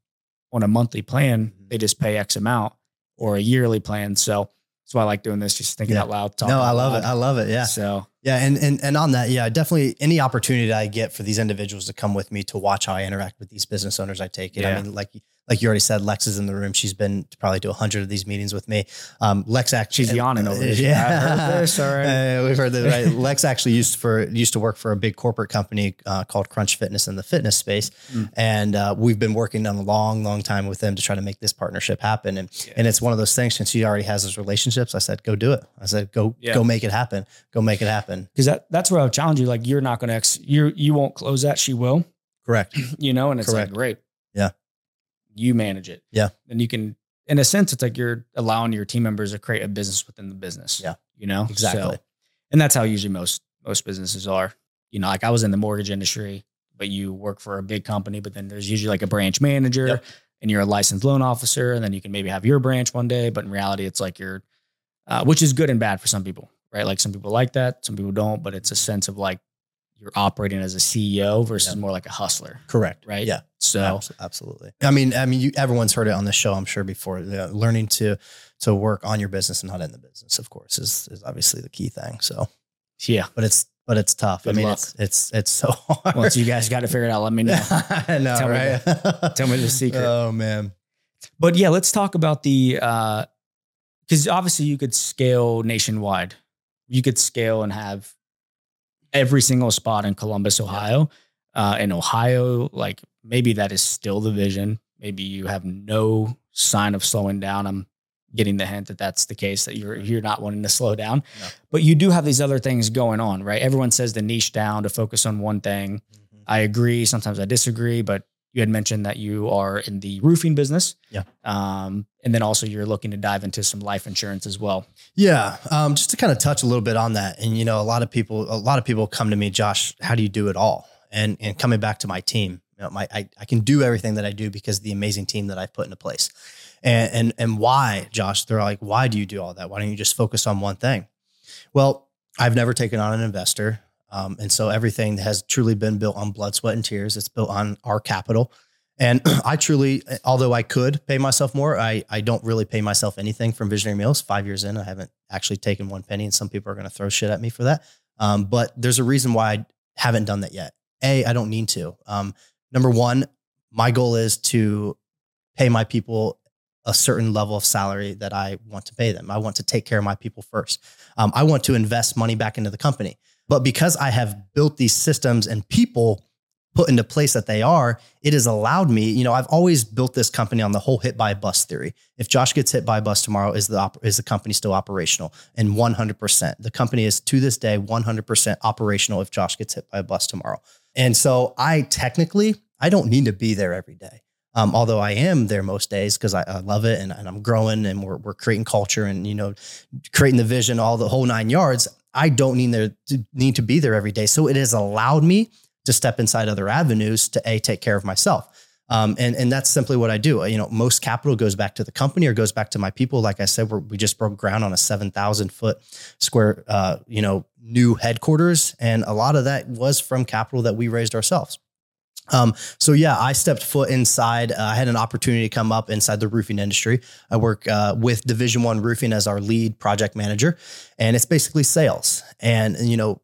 on a monthly plan. They just pay X amount, or a yearly plan. So that's why I like doing this. Just thinking yeah. out loud. Talking no, I love loud. it. I love it. Yeah. So, yeah. And, and, and on that, yeah, definitely any opportunity that I get for these individuals to come with me to watch how I interact with these business owners, I take it. Yeah. I mean, like, Like you already said, Lex is in the room. She's been to probably to a hundred of these meetings with me. Um, Lex actually, she's yawning over this. Yeah, I've heard this already. Uh, we've heard this, right? Lex actually used for used to work for a big corporate company uh, called Crunch Fitness in the fitness space, mm. and uh, we've been working on a long, long time with them to try to make this partnership happen. And yeah. and it's one of those things. Since she already has those relationships, I said, go do it. I said, go yeah. go make it happen. Go make it happen. Because that that's where I'll challenge you. Like you're not going to ex- you you won't close that. She will. Correct. You know, and it's Correct. like great. Yeah. You manage it. Yeah. And you can, in a sense, it's like you're allowing your team members to create a business within the business. Yeah. You know, exactly. So, and that's how usually most, most businesses are, you know, like I was in the mortgage industry, but you work for a big company, but then there's usually like a branch manager yep. and you're a licensed loan officer. And then you can maybe have your branch one day, but in reality, it's like you're, uh, which is good and bad for some people, right? Like some people like that, some people don't, but it's a sense of like, you're operating as a C E O versus yeah. more like a hustler. Correct. Right. Yeah. So absolutely. I mean, I mean, you, everyone's heard it on the show, I'm sure before you know, learning to, to work on your business and not in the business, of course, is, is obviously the key thing. So yeah, but it's, but it's tough. Good I mean, luck. it's, it's, it's so hard. Once you guys got to figure it out, let me know. I know, tell, right? me the, tell me the secret. Oh man. But yeah, let's talk about the, uh, cause obviously you could scale nationwide. You could scale and have every single spot in Columbus, Ohio, yeah. uh, in Ohio, like maybe that is still the vision. Maybe you have no sign of slowing down. I'm getting the hint that that's the case, that you're, you're not wanting to slow down, no. but you do have these other things going on, right? Everyone says to niche down, to focus on one thing. Mm-hmm. I agree. Sometimes I disagree, but you had mentioned that you are in the roofing business. Yeah. Um, and then also you're looking to dive into some life insurance as well. Yeah. Um, just to kind of touch a little bit on that. And, you know, a lot of people, a lot of people come to me, Josh, how do you do it all? And, and coming back to my team, you know, my, I, I can do everything that I do because of the amazing team that I've put into place. And, and, and why, Josh, they're like, why do you do all that? Why don't you just focus on one thing? Well, I've never taken on an investor. Um, and so everything has truly been built on blood, sweat, and tears. It's built on our capital. And I truly, although I could pay myself more, I, I don't really pay myself anything from Visionary Meals. Five years in, I haven't actually taken one penny, and some people are going to throw shit at me for that. Um, but there's a reason why I haven't done that yet. A, I don't need to. Um, number one, my goal is to pay my people a certain level of salary that I want to pay them. I want to take care of my people first. Um, I want to invest money back into the company. But because I have built these systems and people put into place that they are, it has allowed me, you know, I've always built this company on the whole hit by a bus theory. If Josh gets hit by a bus tomorrow, is the, op- is the company still operational? And one hundred percent, the company is to this day, one hundred percent operational if Josh gets hit by a bus tomorrow. And so I technically, I don't need to be there every day. Um, although I am there most days because I, I love it and, and I'm growing and we're, we're creating culture and, you know, creating the vision, all the whole nine yards. I don't need there to need to be there every day. So it has allowed me to step inside other avenues to a take care of myself. Um, and, and that's simply what I do. You know, most capital goes back to the company or goes back to my people. Like I said, we're, we just broke ground on a seven thousand foot square, uh, you know, new headquarters. And a lot of that was from capital that we raised ourselves. Um, so yeah, I stepped foot inside. Uh, I had an opportunity to come up inside the roofing industry. I work uh, with Division One Roofing as our lead project manager, and it's basically sales. And, and you know,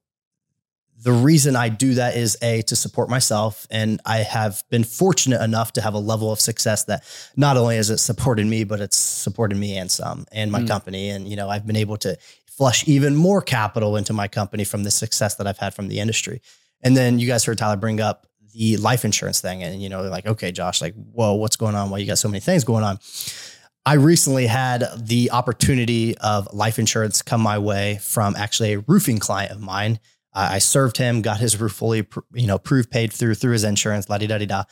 the reason I do that is a to support myself, and I have been fortunate enough to have a level of success that not only has it supported me, but it's supported me and some and my mm. company. And you know, I've been able to flush even more capital into my company from the success that I've had from the industry. And then you guys heard Tyler bring up the life insurance thing. And, you know, they're like, okay, Josh, like, whoa, what's going on? Well, you got so many things going on. I recently had the opportunity of life insurance come my way from actually a roofing client of mine. Uh, I served him, got his roof fully, you know, proof paid through, through his insurance, la di da di da.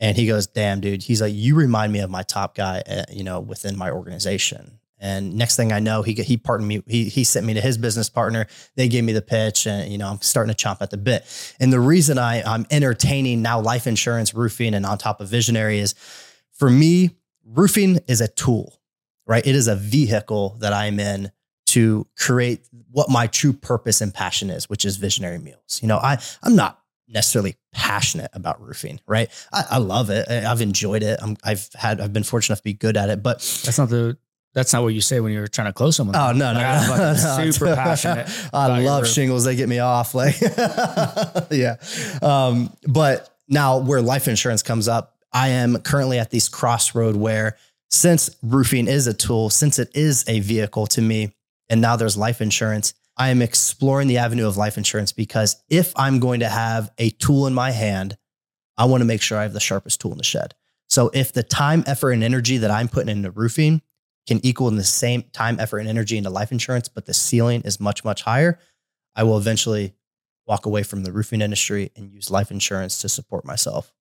And he goes, damn dude. He's like, you remind me of my top guy, uh, you know, within my organization. And next thing I know, he, he pardoned me. He, he sent me to his business partner. They gave me the pitch and, you know, I'm starting to chomp at the bit. And the reason I I'm entertaining now life insurance, roofing, and on top of Visionary is for me, roofing is a tool, right? It is a vehicle that I'm in to create what my true purpose and passion is, which is Visionary Meals. You know, I, I'm not necessarily passionate about roofing, right? I, I love it. I've enjoyed it. I'm, I've had, I've been fortunate enough to be good at it, but that's not the, That's not what you say when you're trying to close someone. Oh, no, no, like, no, no super no. passionate. I love shingles. They get me off. Like, yeah. Um, but now where life insurance comes up, I am currently at this crossroad where, since roofing is a tool, since it is a vehicle to me, and now there's life insurance, I am exploring the avenue of life insurance, because if I'm going to have a tool in my hand, I want to make sure I have the sharpest tool in the shed. So if the time, effort, and energy that I'm putting into roofing can equal in the same time, effort, and energy into life insurance, but the ceiling is much, much higher, I will eventually walk away from the roofing industry and use life insurance to support myself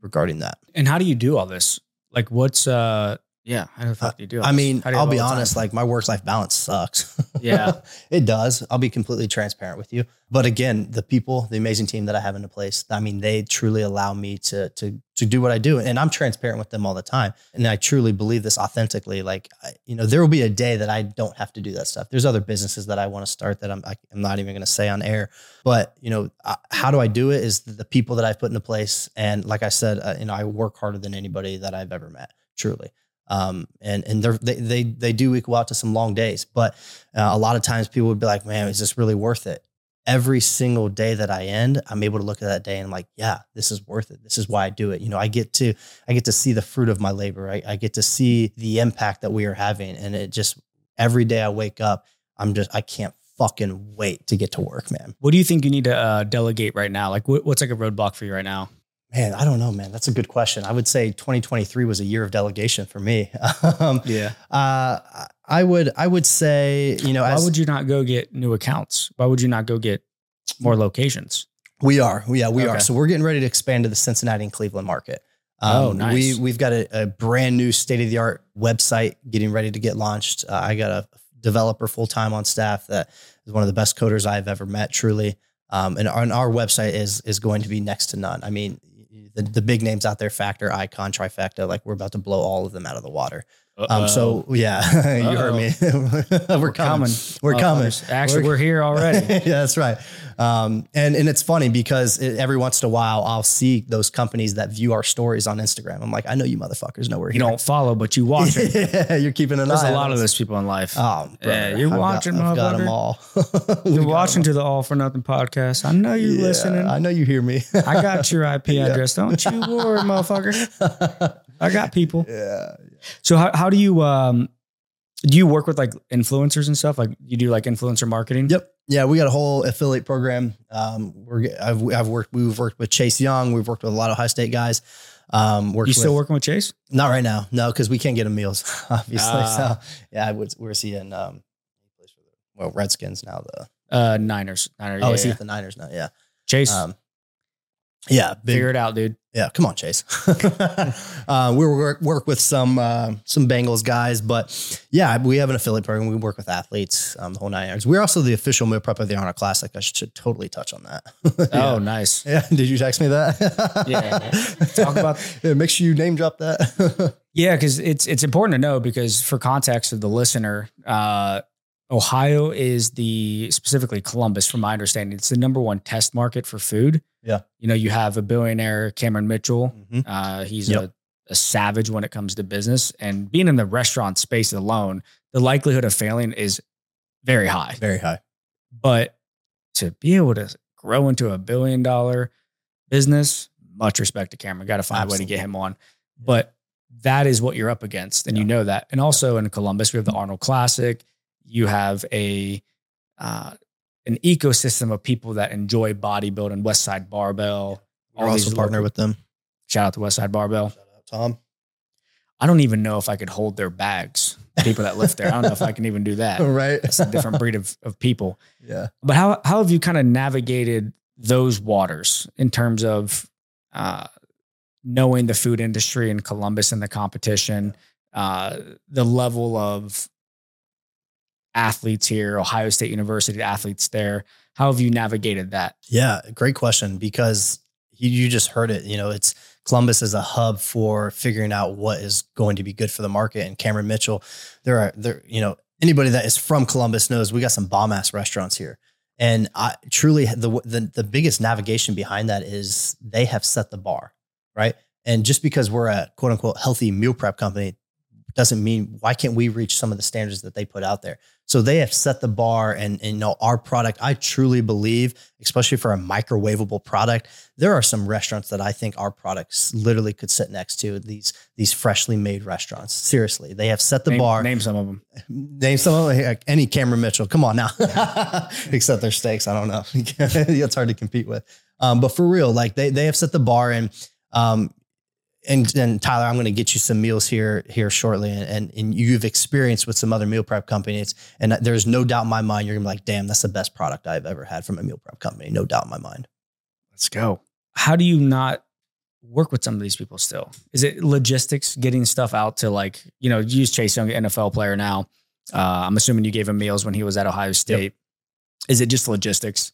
regarding that. And how do you do all this? Like what's, uh, yeah, how the fuck do you do all I this? mean, I'll be honest, like my work-life balance sucks. Yeah, it does. I'll be completely transparent with you. But again, the people, the amazing team that I have in place, I mean, they truly allow me to, to, to do what I do. And I'm transparent with them all the time. And I truly believe this authentically. Like, I, you know, there will be a day that I don't have to do that stuff. There's other businesses that I want to start that I'm, I, I'm not even going to say on air, but you know, I, how do I do it is the people that I've put into place. And like I said, uh, you know, I work harder than anybody that I've ever met, truly. Um, and, and they're, they, they, they do equal out to some long days, but uh, a lot of times people would be like, man, is this really worth it? Every single day that I end, I'm able to look at that day and I'm like, yeah, this is worth it. This is why I do it. You know, I get to, I get to see the fruit of my labor. I, I get to see the impact that we are having. And it just, every day I wake up, I'm just, I can't fucking wait to get to work, man. What do you think you need to uh, delegate right now? Like what, what's like a roadblock for you right now? Man, I don't know, man. That's a good question. I would say twenty twenty-three was a year of delegation for me. um, yeah. Uh, I would, I would say, you know, why as, would you not go get new accounts? Why would you not go get more locations? We are. Yeah, we okay. are. So we're getting ready to expand to the Cincinnati and Cleveland market. Um, oh, nice. We, we've got a, a brand new state-of-the-art website getting ready to get launched. Uh, I got a developer full-time on staff that is one of the best coders I've ever met, truly. Um, and, and our website is, is going to be next to none. I mean, The, the big names out there, Factor, Icon, Trifecta, like we're about to blow all of them out of the water. Uh-oh. Um, so yeah, you heard me. we're, we're coming. coming. We're oh, coming. Actually, we're, we're here already. Yeah, that's right. Um, and, and it's funny because it, every once in a while I'll see those companies that view our stories on Instagram. I'm like, I know you motherfuckers know we're here. You don't follow, but you watch it. Yeah, you're keeping an There's eye. There's a lot of those people in life. Oh, brother, yeah, you're I've watching. Got, I've got them all. You're watching to the All for Nothing podcast. I know you're yeah, listening. I know you hear me. I got your I P yeah. address. Don't you worry, motherfucker. I got people. Yeah. yeah. So how, how do you, um, do you work with like influencers and stuff? Like you do like influencer marketing? Yep. Yeah. We got a whole affiliate program. Um, we're, I've, I've worked, we've worked with Chase Young. We've worked with a lot of Ohio State guys. Um, worked you still with, working with Chase? Not right now. No. Cause we can't get him meals, obviously. Uh, so yeah, I would, we're seeing, um, well, Redskins now, the, uh, Niners. Niners oh, yeah, he's yeah. the Niners now. Yeah. Chase. Um, Yeah. Big, figure it out, dude. Yeah. Come on, Chase. uh, we work, work with some, uh, some Bengals guys, but yeah, we have an affiliate program. We work with athletes, um, the whole nine yards. We're also the official meal prep of the Honor Classic. I should, should totally touch on that. yeah. Oh, nice. Yeah. Did you text me that? yeah. Talk about, yeah, make sure you name drop that. yeah. Cause it's, it's important to know, because for context of the listener, uh, Ohio is the, specifically Columbus, from my understanding, it's the number one test market for food. Yeah. You know, you have a billionaire, Cameron Mitchell. Mm-hmm. Uh, he's yep. a, a savage when it comes to business, and being in the restaurant space alone, the likelihood of failing is very high, very high. But to be able to grow into a billion dollar business, much respect to Cameron. Got to find Absolutely. a way to get him on, yeah. but that is what you're up against. And yeah. you know that. And also yeah. in Columbus, we have the Arnold Classic. You have a, uh, an ecosystem of people that enjoy bodybuilding, Westside Barbell. We're also partner with them. Shout out to Westside Barbell. Shout out, Tom. I don't even know if I could hold their bags, people that lift there. I don't know if I can even do that. Right. That's a different breed of, of people. Yeah. But how, how have you kind of navigated those waters in terms of uh, knowing the food industry in Columbus and the competition, uh, the level of athletes here, Ohio State University athletes there. How have you navigated that? Yeah, great question, because you, you just heard it. You know, it's Columbus is a hub for figuring out what is going to be good for the market. And Cameron Mitchell, there are, there, you know, anybody that is from Columbus knows we got some bomb ass restaurants here. And I truly, the, the, the biggest navigation behind that is they have set the bar, right? And just because we're a quote unquote healthy meal prep company doesn't mean why can't we reach some of the standards that they put out there? So they have set the bar, and, and you know, our product, I truly believe, especially for a microwavable product, there are some restaurants that I think our products literally could sit next to, these, these freshly made restaurants. Seriously, they have set the name, bar. Name some of them. Name some of them. Any Cameron Mitchell. Come on now. Except their steaks. I don't know. It's hard to compete with. Um, but for real, like they, they have set the bar, and, um, And, and Tyler, I'm going to get you some meals here here shortly. And, and and you've experienced with some other meal prep companies. And there's no doubt in my mind, you're going to be like, damn, that's the best product I've ever had from a meal prep company. No doubt in my mind. Let's go. How do you not work with some of these people still? Is it logistics, getting stuff out to, like, you know, use Chase Young, N F L player now. Uh, I'm assuming you gave him meals when he was at Ohio State. Yep. Is it just logistics?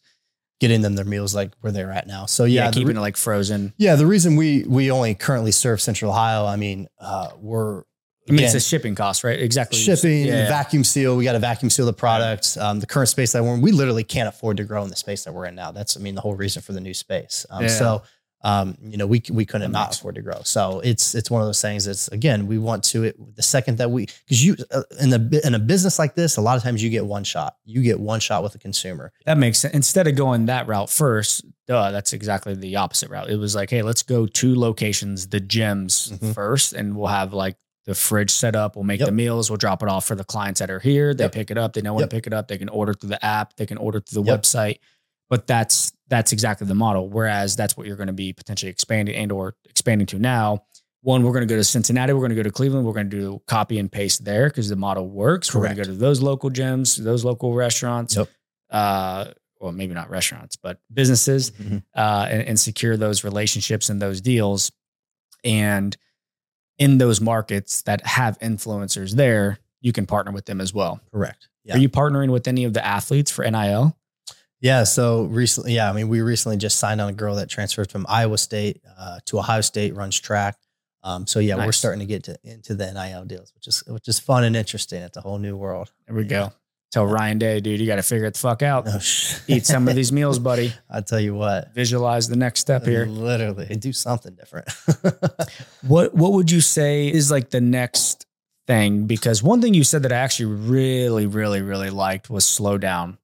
Getting them their meals like where they're at now. So yeah, yeah keeping re- it like frozen. Yeah. The reason we, we only currently serve Central Ohio. I mean, uh, we're, I mean, again, it's a shipping cost, right? Exactly. Shipping, yeah, vacuum seal. We got to vacuum seal the product. Um, the current space that we're in, we literally can't afford to grow in the space that we're in now. That's, I mean, the whole reason for the new space. Um, yeah. So, um, you know, we, we couldn't not afford to grow. So it's, it's one of those things that's, again, we want to, it, the second that we, cause you, uh, in a, in a business like this, a lot of times you get one shot, you get one shot with a consumer. That makes sense. Instead of going that route first, duh, that's exactly the opposite route. It was like, hey, let's go to locations, the gyms mm-hmm. first, and we'll have like the fridge set up. We'll make yep. the meals. We'll drop it off for the clients that are here. They yep. pick it up. They know when yep. to pick it up. They can order through the app. They can order through the yep. website. But that's, that's exactly the model. Whereas that's what you're going to be potentially expanding and or expanding to now. One, we're going to go to Cincinnati. We're going to go to Cleveland. We're going to do copy and paste there because the model works. Correct. We're going to go to those local gyms, those local restaurants, yep. uh, well, maybe not restaurants, but businesses, mm-hmm. uh, and, and secure those relationships and those deals. And in those markets that have influencers there, you can partner with them as well. Correct. Yeah. Are you partnering with any of the athletes for N I L? Yeah. So recently, yeah, I mean, we recently just signed on a girl that transferred from Iowa State uh, to Ohio State, runs track. Um, so yeah, nice. We're starting to get to, into the N I L deals, which is, which is fun and interesting. It's a whole new world. There we yeah. go. Tell Ryan Day, dude, you got to figure it the fuck out. No. Eat some of these meals, buddy. I'll tell you what, visualize the next step here. Literally do something different. What, what would you say is like the next thing? Because one thing you said that I actually really, really, really liked was slow down.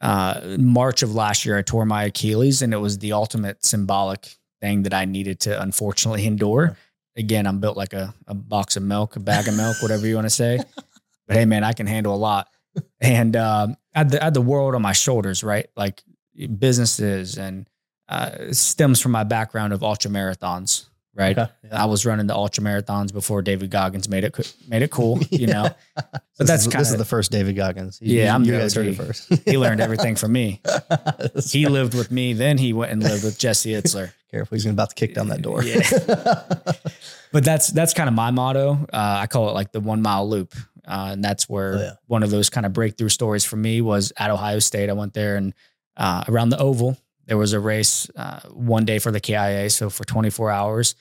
Uh, March of last year, I tore my Achilles, and it was the ultimate symbolic thing that I needed to unfortunately endure. Again, I'm built like a, a box of milk, a bag of milk, whatever you want to say. But hey, man, I can handle a lot. And um, I, had the, I had the world on my shoulders, right? Like businesses, and uh, it stems from my background of ultra marathons, right? Okay, yeah. I was running the ultra marathons before David Goggins made it, made it cool, you yeah. know, but this that's kind of, this is the first David Goggins. He, yeah. I'm guys heard it first. He learned everything from me. He right. lived with me. Then he went and lived with Jesse Itzler. Careful. He's about to kick down that door. Yeah. But that's, that's kind of my motto. Uh, I call it like the one mile loop. Uh, and that's where oh, yeah. one of those kind of breakthrough stories for me was at Ohio State. I went there and, uh, around the oval, there was a race uh, one day for the K I A. So for twenty-four hours,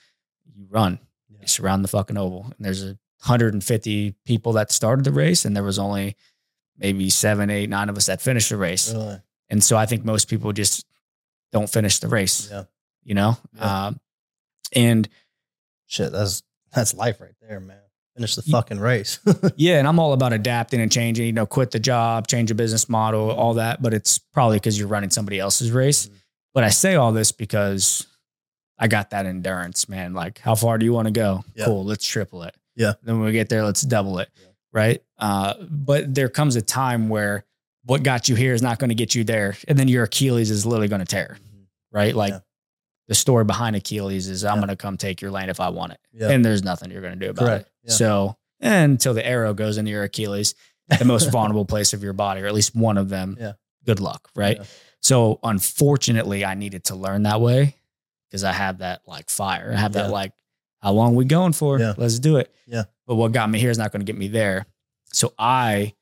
you run, yeah. you surround the fucking oval. And there's one hundred fifty people that started the race. And there was only maybe seven, eight, nine of us that finished the race. Really? And so I think most people just don't finish the race, yeah. you know? Yeah. Um, and shit, that's, that's life right there, man. Finish the fucking race. Yeah. And I'm all about adapting and changing, you know, quit the job, change your business model, all that. But it's probably because you're running somebody else's race. Mm-hmm. But I say all this because I got that endurance, man. Like, how far do you want to go? Yeah. Cool. Let's triple it. Yeah. Then when we get there, let's double it. Yeah. Right. Uh, but there comes a time where what got you here is not going to get you there. And then your Achilles is literally going to tear. Mm-hmm. Right. Like, yeah. The story behind Achilles is I'm yeah. going to come take your land if I want it. Yeah. And there's nothing you're going to do about Correct. It. Yeah. So and until the arrow goes into your Achilles, the most vulnerable place of your body, or at least one of them, yeah. good luck. Right. Yeah. So unfortunately I needed to learn that way because I have that like fire. I have yeah. that like, how long we going for? Yeah. Let's do it. Yeah. But what got me here is not going to get me there. So I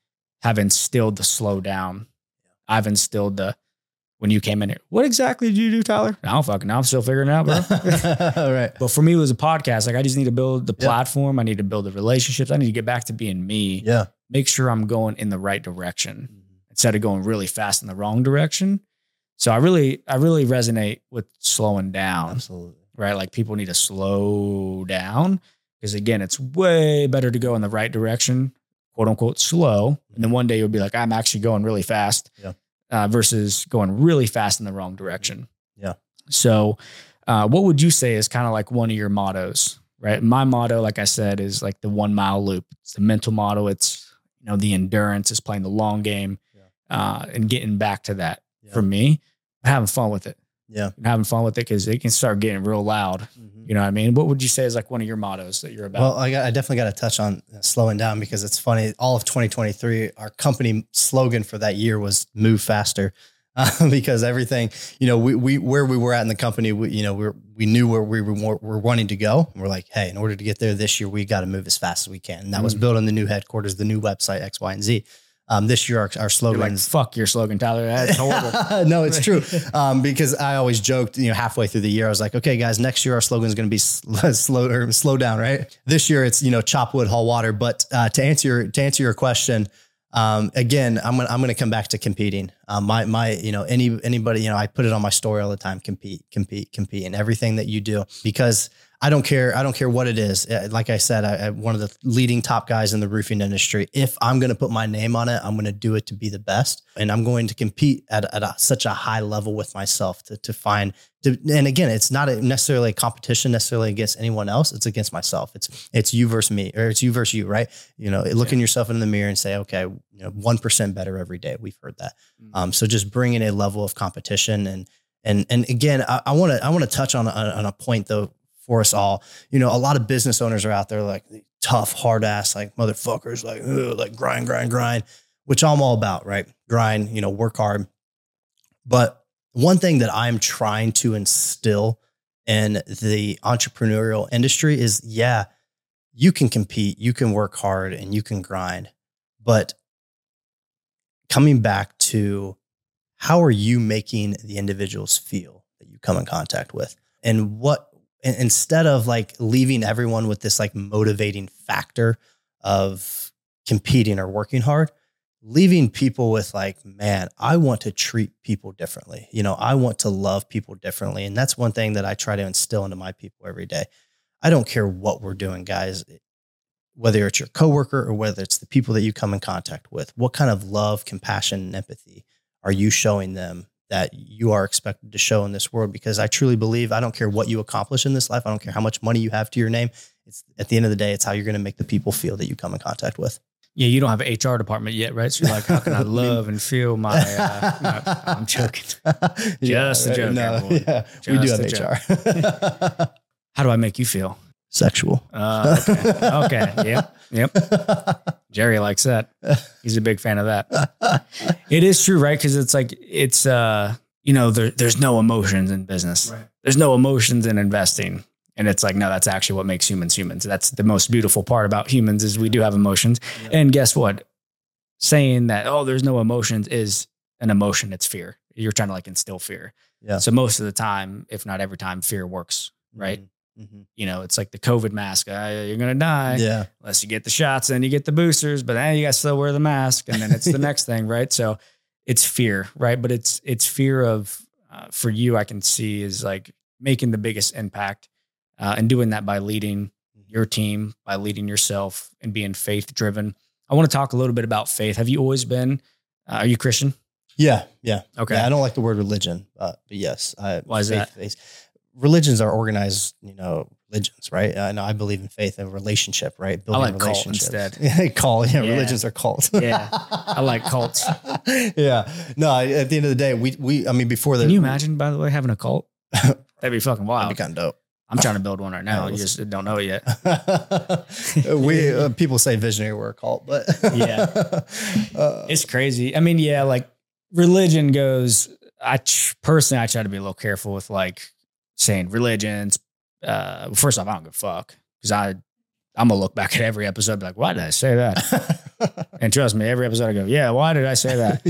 have instilled the slow down. I've instilled the, when you came in here, what exactly did you do, Tyler? I don't fucking know. I'm still figuring it out, bro. All right. But for me, it was a podcast. Like I just need to build the yeah. platform. I need to build the relationships. I need to get back to being me. Yeah. Make sure I'm going in the right direction mm-hmm. instead of going really fast in the wrong direction. So I really, I really resonate with slowing down. Absolutely. Right. Like people need to slow down Because again, it's way better to go in the right direction, quote unquote, slow. And then one day you'll be like, I'm actually going really fast yeah. uh, versus going really fast in the wrong direction. Yeah. So uh, what would you say is kind of like one of your mottos, right? My motto, like I said, is like the one mile loop. It's the mental motto. It's, you know, the endurance is playing the long game yeah. uh, and getting back to that yeah. for me, having fun with it. Yeah. I'm having fun with it because it can start getting real loud. Mm-hmm. You know what I mean? What would you say is like one of your mottos that you're about? Well, I, got, I definitely got to touch on slowing down because it's funny. All of twenty twenty-three, our company slogan for that year was move faster uh, because everything, you know, we, we, where we were at in the company, we, you know, we we knew where we were, were wanting to go. And we're like, hey, in order to get there this year, we got to move as fast as we can. And that mm-hmm. was built on the new headquarters, the new website, X, Y, and Z. Um, this year, our, our slogan like, fuck your slogan, Tyler. That's horrible. No, it's true. Um, because I always joked, you know, halfway through the year, I was like, okay, guys, next year, our slogan is going to be slow, slow, or slow down. Right. This year it's, you know, chop wood, haul water. But, uh, to answer your, to answer your question, um, again, I'm going to, I'm going to come back to competing. Um, my, my, you know, any, anybody, you know, I put it on my story all the time, compete, compete, compete in everything that you do, because I don't care. I don't care what it is. Like I said, I, I one of the leading top guys in the roofing industry. If I'm going to put my name on it, I'm going to do it to be the best. And I'm going to compete at, at a, such a high level with myself to, to find, to, and again, it's not a necessarily a competition necessarily against anyone else. It's against myself. It's, it's you versus me, or it's you versus you, right? You know, looking yeah. yourself in the mirror and say, okay, you know, one percent better every day. We've heard that. Mm-hmm. Um, so just bring in a level of competition. And, and, and again, I want to, I want to touch on, on, on a point though, for us all. You know, a lot of business owners are out there like tough, hard ass, like motherfuckers, like, ugh, like grind, grind, grind, which I'm all about, right? Grind, you know, work hard. But one thing that I'm trying to instill in the entrepreneurial industry is, yeah, you can compete, you can work hard and you can grind, but coming back to how are you making the individuals feel that you come in contact with? And what, instead of like leaving everyone with this like motivating factor of competing or working hard, leaving people with like, man, I want to treat people differently. You know, I want to love people differently. And that's one thing that I try to instill into my people every day. I don't care what we're doing, guys, whether it's your coworker or whether it's the people that you come in contact with, what kind of love, compassion, and empathy are you showing them that you are expected to show in this world? Because I truly believe, I don't care what you accomplish in this life. I don't care how much money you have to your name. It's at the end of the day, it's how you're going to make the people feel that you come in contact with. Yeah. You don't have an H R department yet, right? So you're like, how can I love and feel my, uh, no, I'm joking. Just yeah, a joke. No, yeah. We do have H R. How do I make you feel? Sexual. Uh, okay. Okay. Yeah. Yep. Jerry likes that. He's a big fan of that. It is true, right? Because it's like, it's, uh, you know, there, there's no emotions in business. Right. There's no emotions in investing. And it's like, no, that's actually what makes humans humans. That's the most beautiful part about humans is we do have emotions. Yeah. And guess what? Saying that, oh, there's no emotions is an emotion. It's fear. You're trying to like instill fear. Yeah. So most of the time, if not every time, fear works, right? Mm-hmm. Mm-hmm. You know, it's like the COVID mask. Uh, you're going to die yeah. unless you get the shots and you get the boosters, but then eh, you got to still wear the mask. And then it's the next thing. Right. So it's fear. Right. But it's, it's fear of, uh, for you, I can see is like making the biggest impact uh, and doing that by leading your team, by leading yourself and being faith driven. I want to talk a little bit about faith. Have you always been, uh, are you Christian? Yeah. Yeah. Okay. Yeah, I don't like the word religion, uh, but yes. I, Why is faith, that? Faith. Religions are organized, you know, religions, right? I know I believe in faith and relationship, right? Building I like relationships. Cult instead. Call, yeah, yeah. Religions are cults. Yeah. I like cults. Yeah. No, at the end of the day, we, we, I mean, before the. Can you imagine, by the way, having a cult? That'd be fucking wild. That'd be kind of dope. I'm trying to build one right now. You just don't know it yet. we, uh, people say visionary were a cult, but. Yeah. Uh, it's crazy. I mean, yeah, like religion goes, I ch- personally, I try to be a little careful with like, saying religions. Uh, well, first off, I don't give a fuck because I, I'm gonna look back at every episode, and be like, why did I say that? And trust me, every episode I go, yeah, why did I say that?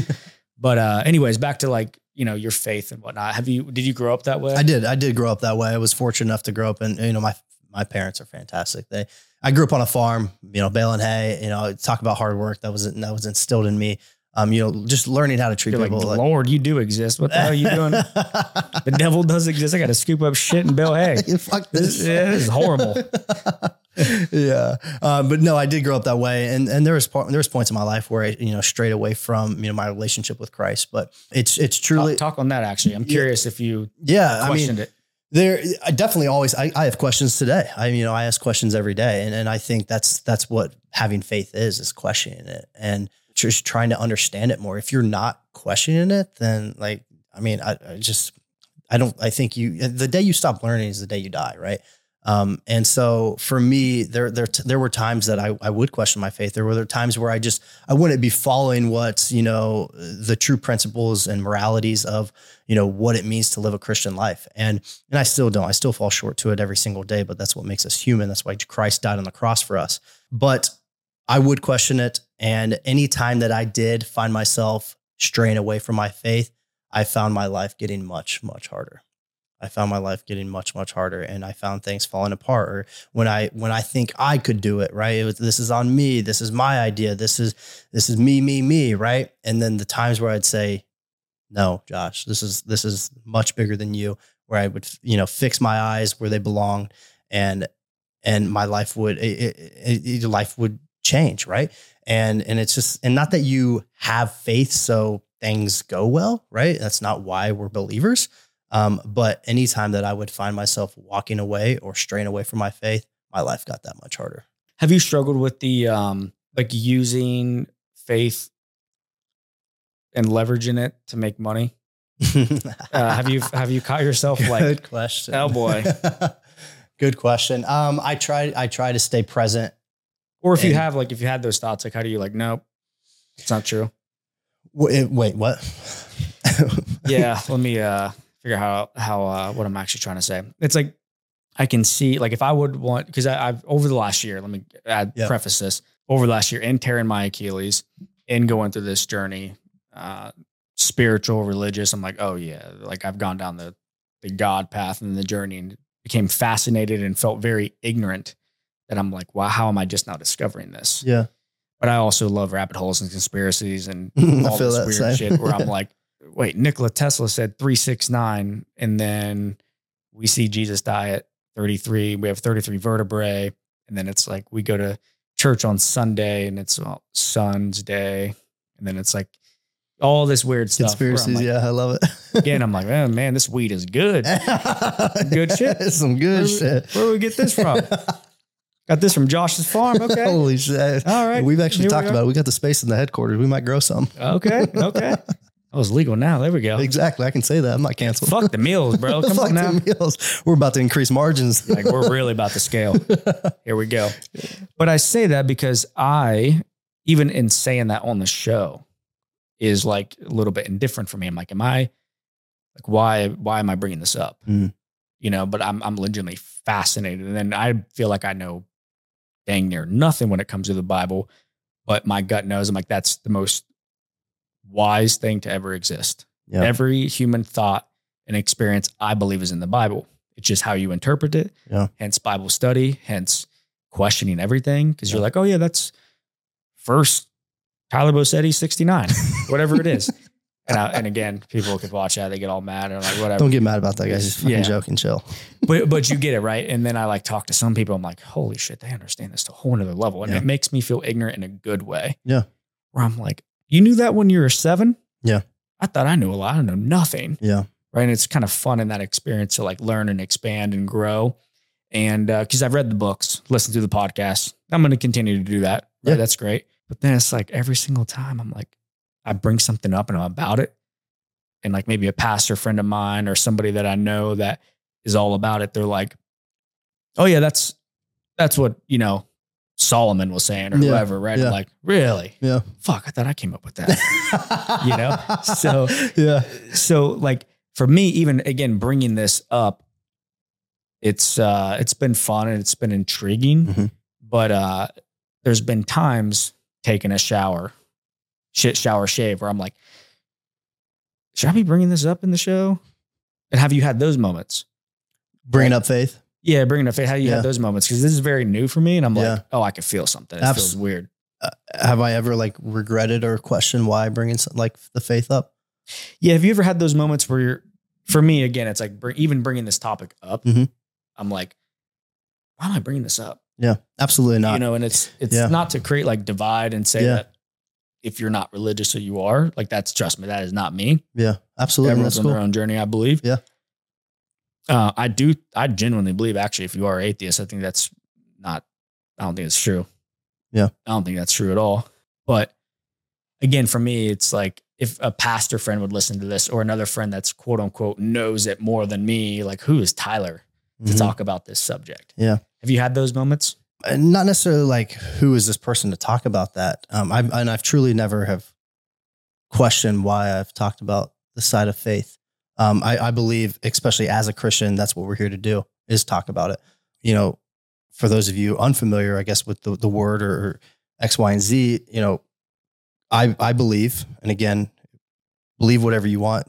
But uh, anyways, back to like you know your faith and whatnot. Have you did you grow up that way? I did. I did grow up that way. I was fortunate enough to grow up, and you know my my parents are fantastic. They I grew up on a farm, you know, baling hay. You know, talk about hard work. That was that was instilled in me. Um, you know, just learning how to treat You're people. Like, Lord, like, you do exist. What the hell are you doing? The devil does exist. I got to scoop up shit and Bill Hay. Fuck this. This, yeah, this is horrible. yeah. Um, but no, I did grow up that way. And, and there was, there was points in my life where I, you know, strayed away from, you know, my relationship with Christ, but it's, it's truly talk, talk on that. Actually, I'm curious yeah, if you yeah, questioned I mean, it. There, I definitely always, I, I have questions today. I, you know, I ask questions every day. And, and I think that's, that's what having faith is, is questioning it and just trying to understand it more. If you're not questioning it, then like, I mean, I, I just, I don't, I think you, the day you stop learning is the day you die. Right. Um, and so for me, there, there, there were times that I, I would question my faith. There were there times where I just, I wouldn't be following what, you know, the true principles and moralities of, you know, what it means to live a Christian life. And, and I still don't, I still fall short to it every single day, but that's what makes us human. That's why Christ died on the cross for us. But I would question it. And any time that I did find myself straying away from my faith, I found my life getting much, much harder. I found my life getting much, much harder. And I found things falling apart. Or when I, when I think I could do it, right. It was, this is on me. This is my idea. This is, this is me, me, me. Right. And then the times where I'd say, no, Josh, this is, this is much bigger than you, where I would, you know, fix my eyes where they belong. And, and my life would, it, it, it, life would change. Right. And, and it's just, and not that you have faith so things go well, right. That's not why we're believers. Um, but anytime that I would find myself walking away or straying away from my faith, my life got that much harder. Have you struggled with the, um, like using faith and leveraging it to make money? uh, have you, have you caught yourself Good like, Good question. Oh boy. Good question. Um, I try, I try to stay present. Or if and, you have, like, if you had those thoughts, like, how do you like, nope, it's not true. Wait, wait what? yeah. Let me, uh, figure out how, how, uh, what I'm actually trying to say. It's like, I can see, like, if I would want, cause I, I've over the last year, let me add, yep. preface this over the last year and tearing my Achilles and going through this journey, uh, spiritual, religious. I'm like, oh yeah. Like I've gone down the, the God path and the journey and became fascinated and felt very ignorant that I'm like, wow, how am I just now discovering this? Yeah. But I also love rabbit holes and conspiracies and all this weird same. shit where I'm like, wait, Nikola Tesla said three six nine, and then we see Jesus die at thirty-three. We have thirty-three vertebrae, and then it's like we go to church on Sunday, and it's well, Son's Day, and then it's like all this weird stuff. Conspiracies, like, yeah, I love it. Again, I'm like, oh, man, this weed is good. Good shit. It's some good where, shit. Where do we get this from? Got this from Josh's farm. Okay. Holy shit. All right. We've actually Here talked we about it. We got the space in the headquarters. We might grow some. Okay. Okay. Oh, it's legal now. There we go. Exactly. I can say that. I'm not canceled. Fuck the meals, bro. Come Fuck on now. The meals. We're about to increase margins. Like we're really about to scale. Here we go. But I say that because I, even in saying that on the show, is like a little bit indifferent for me. I'm like, am I like, why, why am I bringing this up? Mm. You know, but I'm, I'm legitimately fascinated. And then I feel like I know dang near nothing when it comes to the Bible, but my gut knows. I'm like, that's the most wise thing to ever exist. Yep. Every human thought and experience, I believe, is in the Bible. It's just how you interpret it. Yeah. Hence Bible study, hence questioning everything. Cause yeah. you're like, oh yeah, that's first Tyler Bosetti sixty-nine, whatever it is. And, I, and again, people could watch that. They get all mad and like, whatever. Don't get mad about that, guys. Just fucking yeah. joke and chill. But, but you get it, right? And then I like talk to some people. I'm like, holy shit, they understand this to a whole nother level. And yeah. it makes me feel ignorant in a good way. Yeah. Where I'm like, you knew that when you were seven? Yeah. I thought I knew a lot. I know nothing. Yeah. Right. And it's kind of fun in that experience to like learn and expand and grow. And uh, cause I've read the books, listened to the podcast. I'm going to continue to do that. Right? Yeah. That's great. But then it's like every single time I'm like, I bring something up and I'm about it. And like maybe a pastor friend of mine or somebody that I know that is all about it. They're like, oh yeah, that's, that's what, you know, Solomon was saying or yeah, whoever, right? Yeah. I'm like, really? Yeah. Fuck, I thought I came up with that. You know? So, yeah. So like for me, even again, bringing this up, it's, uh, it's been fun and it's been intriguing, mm-hmm. but, uh, there's been times taking a shower, shit, shower, shave, where I'm like, should I be bringing this up in the show? And have you had those moments? Bringing like, up faith. Yeah, bringing up faith. How do you yeah. have those moments? Because this is very new for me, and I'm yeah. like, oh, I could feel something. It Abs- feels weird. uh, have I ever like regretted or questioned why bringing like the faith up? Yeah. Have you ever had those moments where you're, for me, again, it's like br- even bringing this topic up, mm-hmm. I'm like, why am I bringing this up? Yeah, absolutely not. You know, and it's, it's yeah. not to create like divide and say yeah. that if you're not religious or you are like, that's, trust me, that is not me. Yeah, absolutely. Everyone's that's on cool. their own journey, I believe. Yeah. Uh, I do. I genuinely believe actually, if you are atheist, I think that's not, I don't think it's true. Yeah. I don't think that's true at all. But again, for me, it's like, if a pastor friend would listen to this or another friend that's quote unquote knows it more than me, like who is Tyler to mm-hmm. talk about this subject? Yeah. Have you had those moments? And not necessarily like, who is this person to talk about that? Um, I've, and I've truly never have questioned why I've talked about the side of faith. Um, I, I believe, especially as a Christian, that's what we're here to do is talk about it. You know, for those of you unfamiliar, I guess with the, the word or X, Y, and Z, you know, I, I believe, and again, believe whatever you want.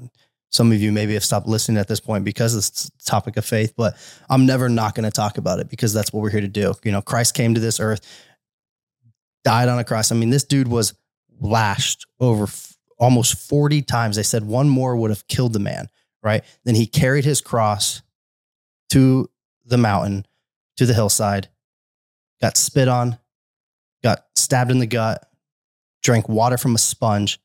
Some of you maybe have stopped listening at this point because of this topic of faith, but I'm never not going to talk about it because that's what we're here to do. You know, Christ came to this earth, died on a cross. I mean, this dude was lashed over f- almost forty times. They said one more would have killed the man, right? Then he carried his cross to the mountain, to the hillside, got spit on, got stabbed in the gut, drank water from a sponge.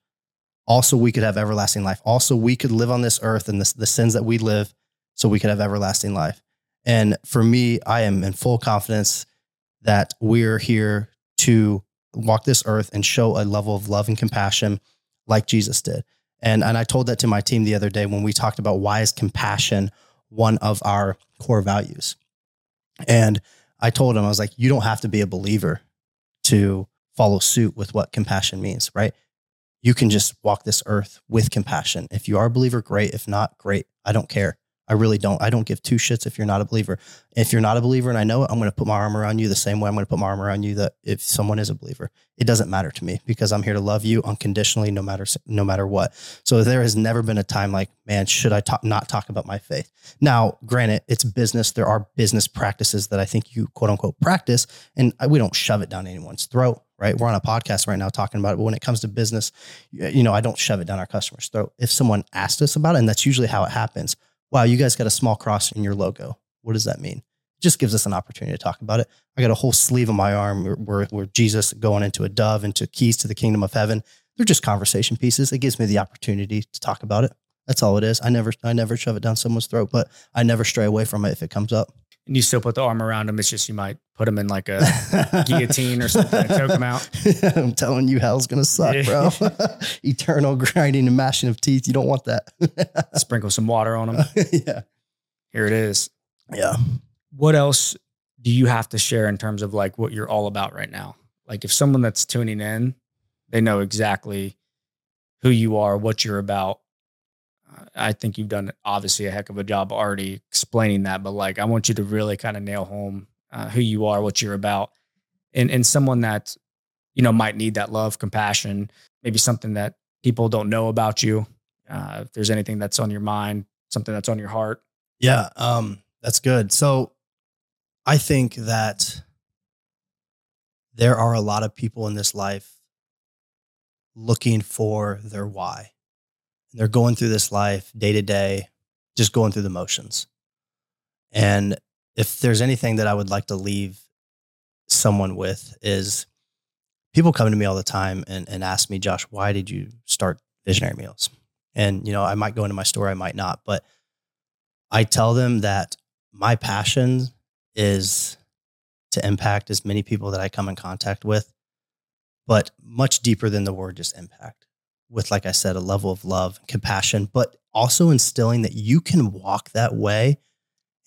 Also, we could have everlasting life. Also, we could live on this earth and the, the sins that we live so we could have everlasting life. And for me, I am in full confidence that we're here to walk this earth and show a level of love and compassion like Jesus did. And, and I told that to my team the other day when we talked about why is compassion one of our core values. And I told them, I was like, you don't have to be a believer to follow suit with what compassion means, right? You can just walk this earth with compassion. If you are a believer, great. If not, great. I don't care. I really don't. I don't give two shits if you're not a believer. If you're not a believer and I know it, I'm going to put my arm around you the same way I'm going to put my arm around you that if someone is a believer. It doesn't matter to me because I'm here to love you unconditionally, no matter no matter what. So there has never been a time like, man, should I talk, not talk about my faith? Now, granted, it's business. There are business practices that I think you quote unquote practice, and I, we don't shove it down anyone's throat. Right? We're on a podcast right now talking about it, but when it comes to business, you know, I don't shove it down our customers' throat. If someone asked us about it, and that's usually how it happens. Wow, you guys got a small cross in your logo. What does that mean? It just gives us an opportunity to talk about it. I got a whole sleeve on my arm where, where, where Jesus going into a dove, into keys to the kingdom of heaven. They're just conversation pieces. It gives me the opportunity to talk about it. That's all it is. I never, I never shove it down someone's throat, but I never stray away from it if it comes up. And you still put the arm around him. It's just, you might put him in like a guillotine or something and choke him out. I'm telling you, hell's going to suck, bro. Eternal grinding and mashing of teeth. You don't want that. Sprinkle some water on him. Yeah. Here it is. Yeah. What else do you have to share in terms of like what you're all about right now? Like if someone that's tuning in, they know exactly who you are, what you're about. I think you've done obviously a heck of a job already explaining that, but like, I want you to really kind of nail home uh, who you are, what you're about, and, and someone that, you know, might need that love, compassion, maybe something that people don't know about you. Uh, if there's anything that's on your mind, something that's on your heart. Yeah. Um, that's good. So I think that there are a lot of people in this life looking for their why. They're going through this life day to day, just going through the motions. And if there's anything that I would like to leave someone with is people come to me all the time and, and ask me, Josh, why did you start Visionary Meals? And, you know, I might go into my story, I might not, but I tell them that my passion is to impact as many people that I come in contact with, but much deeper than the word just impact. With, like I said, a level of love and compassion, but also instilling that you can walk that way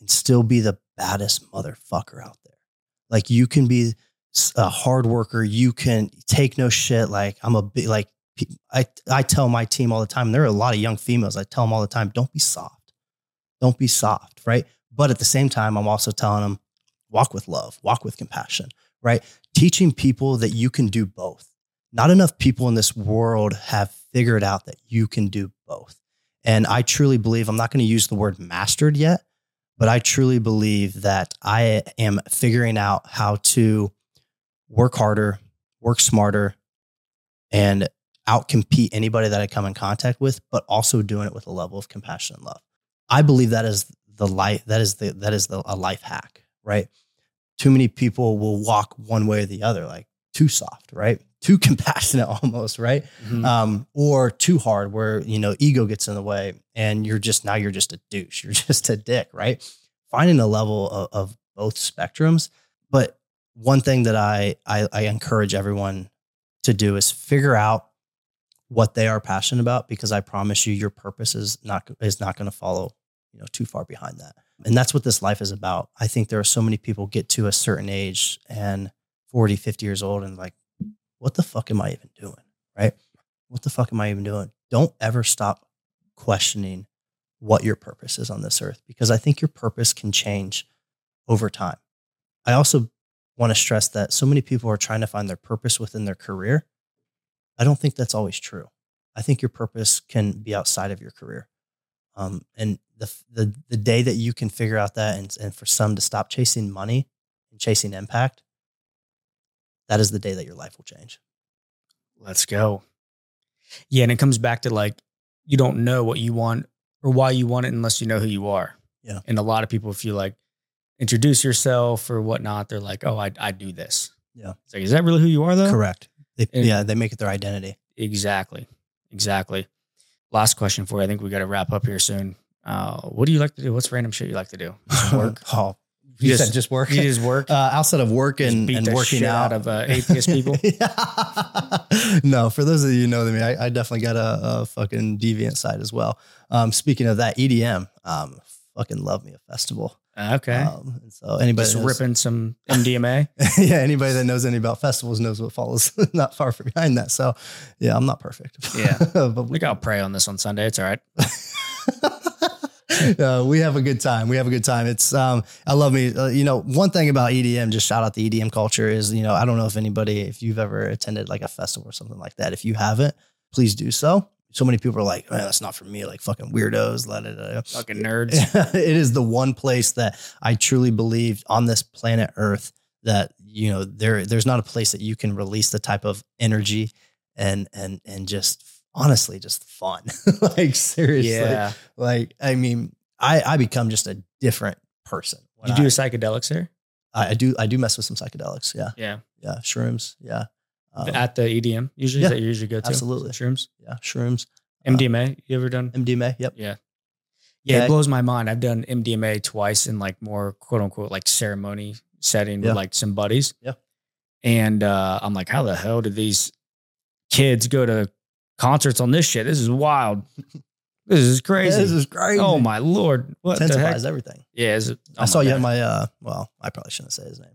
and still be the baddest motherfucker out there. Like you can be a hard worker. You can take no shit. Like I'm a big, like I, I tell my team all the time, and there are a lot of young females. I tell them all the time, don't be soft. Don't be soft. Right. But at the same time, I'm also telling them walk with love, walk with compassion, right? Teaching people that you can do both. Not enough people in this world have figured out that you can do both. And I truly believe, I'm not going to use the word mastered yet, but I truly believe that I am figuring out how to work harder, work smarter, and outcompete anybody that I come in contact with, but also doing it with a level of compassion and love. I believe that is the life, that is the, that is the, a life hack, right? Too many people will walk one way or the other, like too soft, right? Too compassionate almost, right? Mm-hmm. Um, or too hard where, you know, ego gets in the way and you're just, now you're just a douche. You're just a dick, right? Finding a level of, of both spectrums. But one thing that I, I, I encourage everyone to do is figure out what they are passionate about, because I promise you, your purpose is not, is not going to follow, you know, too far behind that. And that's what this life is about. I think there are so many people get to a certain age and forty, fifty years old and like, what the fuck am I even doing? Right? What the fuck am I even doing? Don't ever stop questioning what your purpose is on this earth, because I think your purpose can change over time. I also want to stress that so many people are trying to find their purpose within their career. I don't think that's always true. I think your purpose can be outside of your career. Um, and the, the the day that you can figure out that, and, and for some to stop chasing money and chasing impact, that is the day that your life will change. Let's go. Yeah. And it comes back to like, you don't know what you want or why you want it unless you know who you are. Yeah. And a lot of people, if you like introduce yourself or whatnot, they're like, oh, I, I do this. Yeah. It's like, is that really who you are though? Correct. They, and, yeah. They make it their identity. Exactly. Exactly. Last question for you. I think we got to wrap up here soon. Uh, what do you like to do? What's random shit you like to do? Just work. oh, you just, said just work. You just work. Uh, outside of work and, and working out. out of uh, atheist people. No, for those of you who know me, I, I definitely got a, a fucking deviant side as well. Um, speaking of that, E D M, um, fucking love me a festival. Okay. Um, and so anybody just knows, ripping some M D M A. Yeah. Anybody that knows any about festivals knows what follows not far from behind that. So yeah, I'm not perfect. Yeah. But we got to pray on this on Sunday. It's all right. uh, we have a good time. We have a good time. It's, um, I love me. Uh, you know, one thing about E D M, just shout out the E D M culture is, you know, I don't know if anybody, if you've ever attended like a festival or something like that, if you haven't, please do so. So many people are like, man, that's not for me. Like fucking weirdos, blah, blah, blah. Fucking nerds. It is the one place that I truly believe on this planet Earth that, you know, there, there's not a place that you can release the type of energy and, and, and just honestly, just fun. Like seriously, yeah. Like, I mean, I, I become just a different person. You do I, psychedelics here? I, I do. I do mess with some psychedelics. Yeah. Yeah. Yeah. Shrooms. Yeah. Um, at the E D M usually yeah, is that you usually go to? Absolutely. Shrooms. Yeah. Shrooms. M D M A. You ever done M D M A? Yep. Yeah. Yeah. yeah it I, blows my mind. I've done M D M A twice in like more quote unquote, like ceremony setting yeah. with like some buddies. Yeah. And, uh, I'm like, how the hell did these kids go to concerts on this shit? This is wild. This is crazy. Yeah, this is crazy. Oh my Lord. What intensifies the heck? Everything. Yeah. Is it, oh I saw God. You at my, uh, well, I probably shouldn't say his name.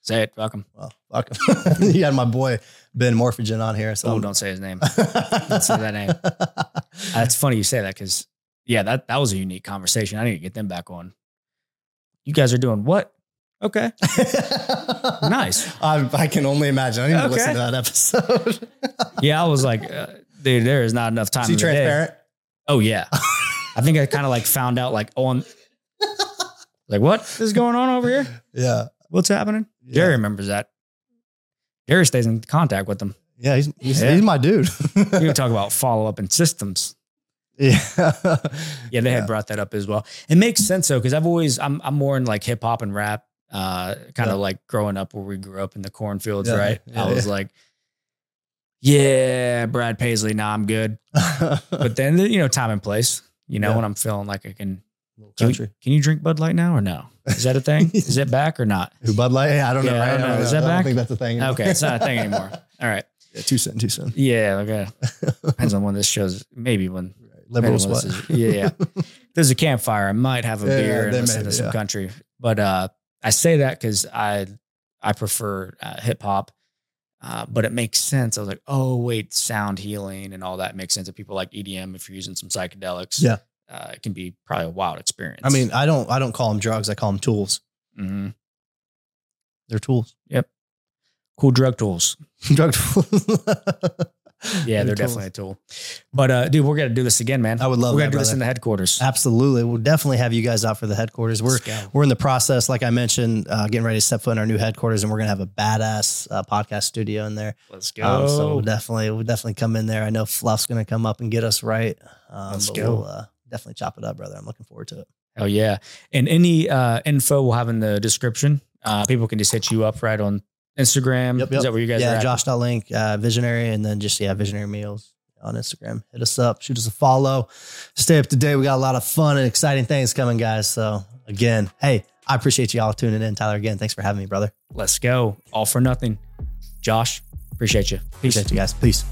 Say it. Fuck him. Well, fuck him. You had my boy, Ben Morphogen on here. So oh, don't say his name. Don't say that name. That's funny you say that because, yeah, that, that was a unique conversation. I need to get them back on. You guys are doing what? Okay. Nice. I, I can only imagine. I need okay. to listen to that episode. Yeah, I was like, uh, dude, there is not enough time. Is he transparent? Day. Oh, yeah. I think I kind of like found out like on, like what is going on over here? Yeah. What's happening? Yeah. Jerry remembers that. Jerry stays in contact with them. Yeah, he's he's, yeah. he's my dude. You talk about follow up and systems. Yeah, yeah, they yeah. had brought that up as well. It makes sense though, because I've always I'm I'm more in like hip hop and rap, uh, kind of yeah. like growing up where we grew up in the cornfields, yeah. right? Yeah, I was yeah. like, yeah, Brad Paisley, nah, I'm good. But then you know, time and place. You know, yeah. when I'm feeling like I can. Can you, can you drink Bud Light now or no? Is that a thing? Is it back or not? Who Bud Light? I don't know. Yeah, right? I don't know. Is that back? I don't think that's a thing anymore. Okay. It's not a thing anymore. All right. Yeah, too soon, too soon. Yeah. Okay. Depends on when this shows. Maybe when. Right. Liberals what? Is, yeah. Yeah. There's a campfire. I might have a yeah, beer and listen to some yeah. country. But uh, I say that because I, I prefer uh, hip hop, uh, but it makes sense. I was like, oh, wait, sound healing and all that makes sense. If people like E D M, if you're using some psychedelics. Yeah. Uh, it can be probably a wild experience. I mean, I don't, I don't call them drugs. I call them tools. Mm-hmm. They're tools. Yep. Cool drug tools. Drug tools. Yeah, they're tools. Definitely a tool. But uh, dude, we're going to do this again, man. I would love we're that. We're going to do brother. this in the headquarters. Absolutely. We'll definitely have you guys out for the headquarters. We're we're in the process, like I mentioned, uh, getting ready to step foot in our new headquarters, and we're going to have a badass uh, podcast studio in there. Let's go. Um, so we'll definitely, we'll definitely come in there. I know Fluff's going to come up and get us right. Um, Let's but go. We'll, uh, definitely chop it up, brother. I'm looking forward to it. Oh yeah. And any uh, info we'll have in the description. Uh, people can just hit you up right on Instagram. Yep, yep. Is that where you guys yeah, are? Yeah, Josh Link, uh, Visionary, and then just, yeah, Visionary Meals on Instagram. Hit us up, shoot us a follow, stay up to date. We got a lot of fun and exciting things coming, guys. So, again, hey, I appreciate you all tuning in. Tyler, again, thanks for having me, brother. Let's go. All for nothing. Josh, appreciate you. Peace. Appreciate you guys. Peace.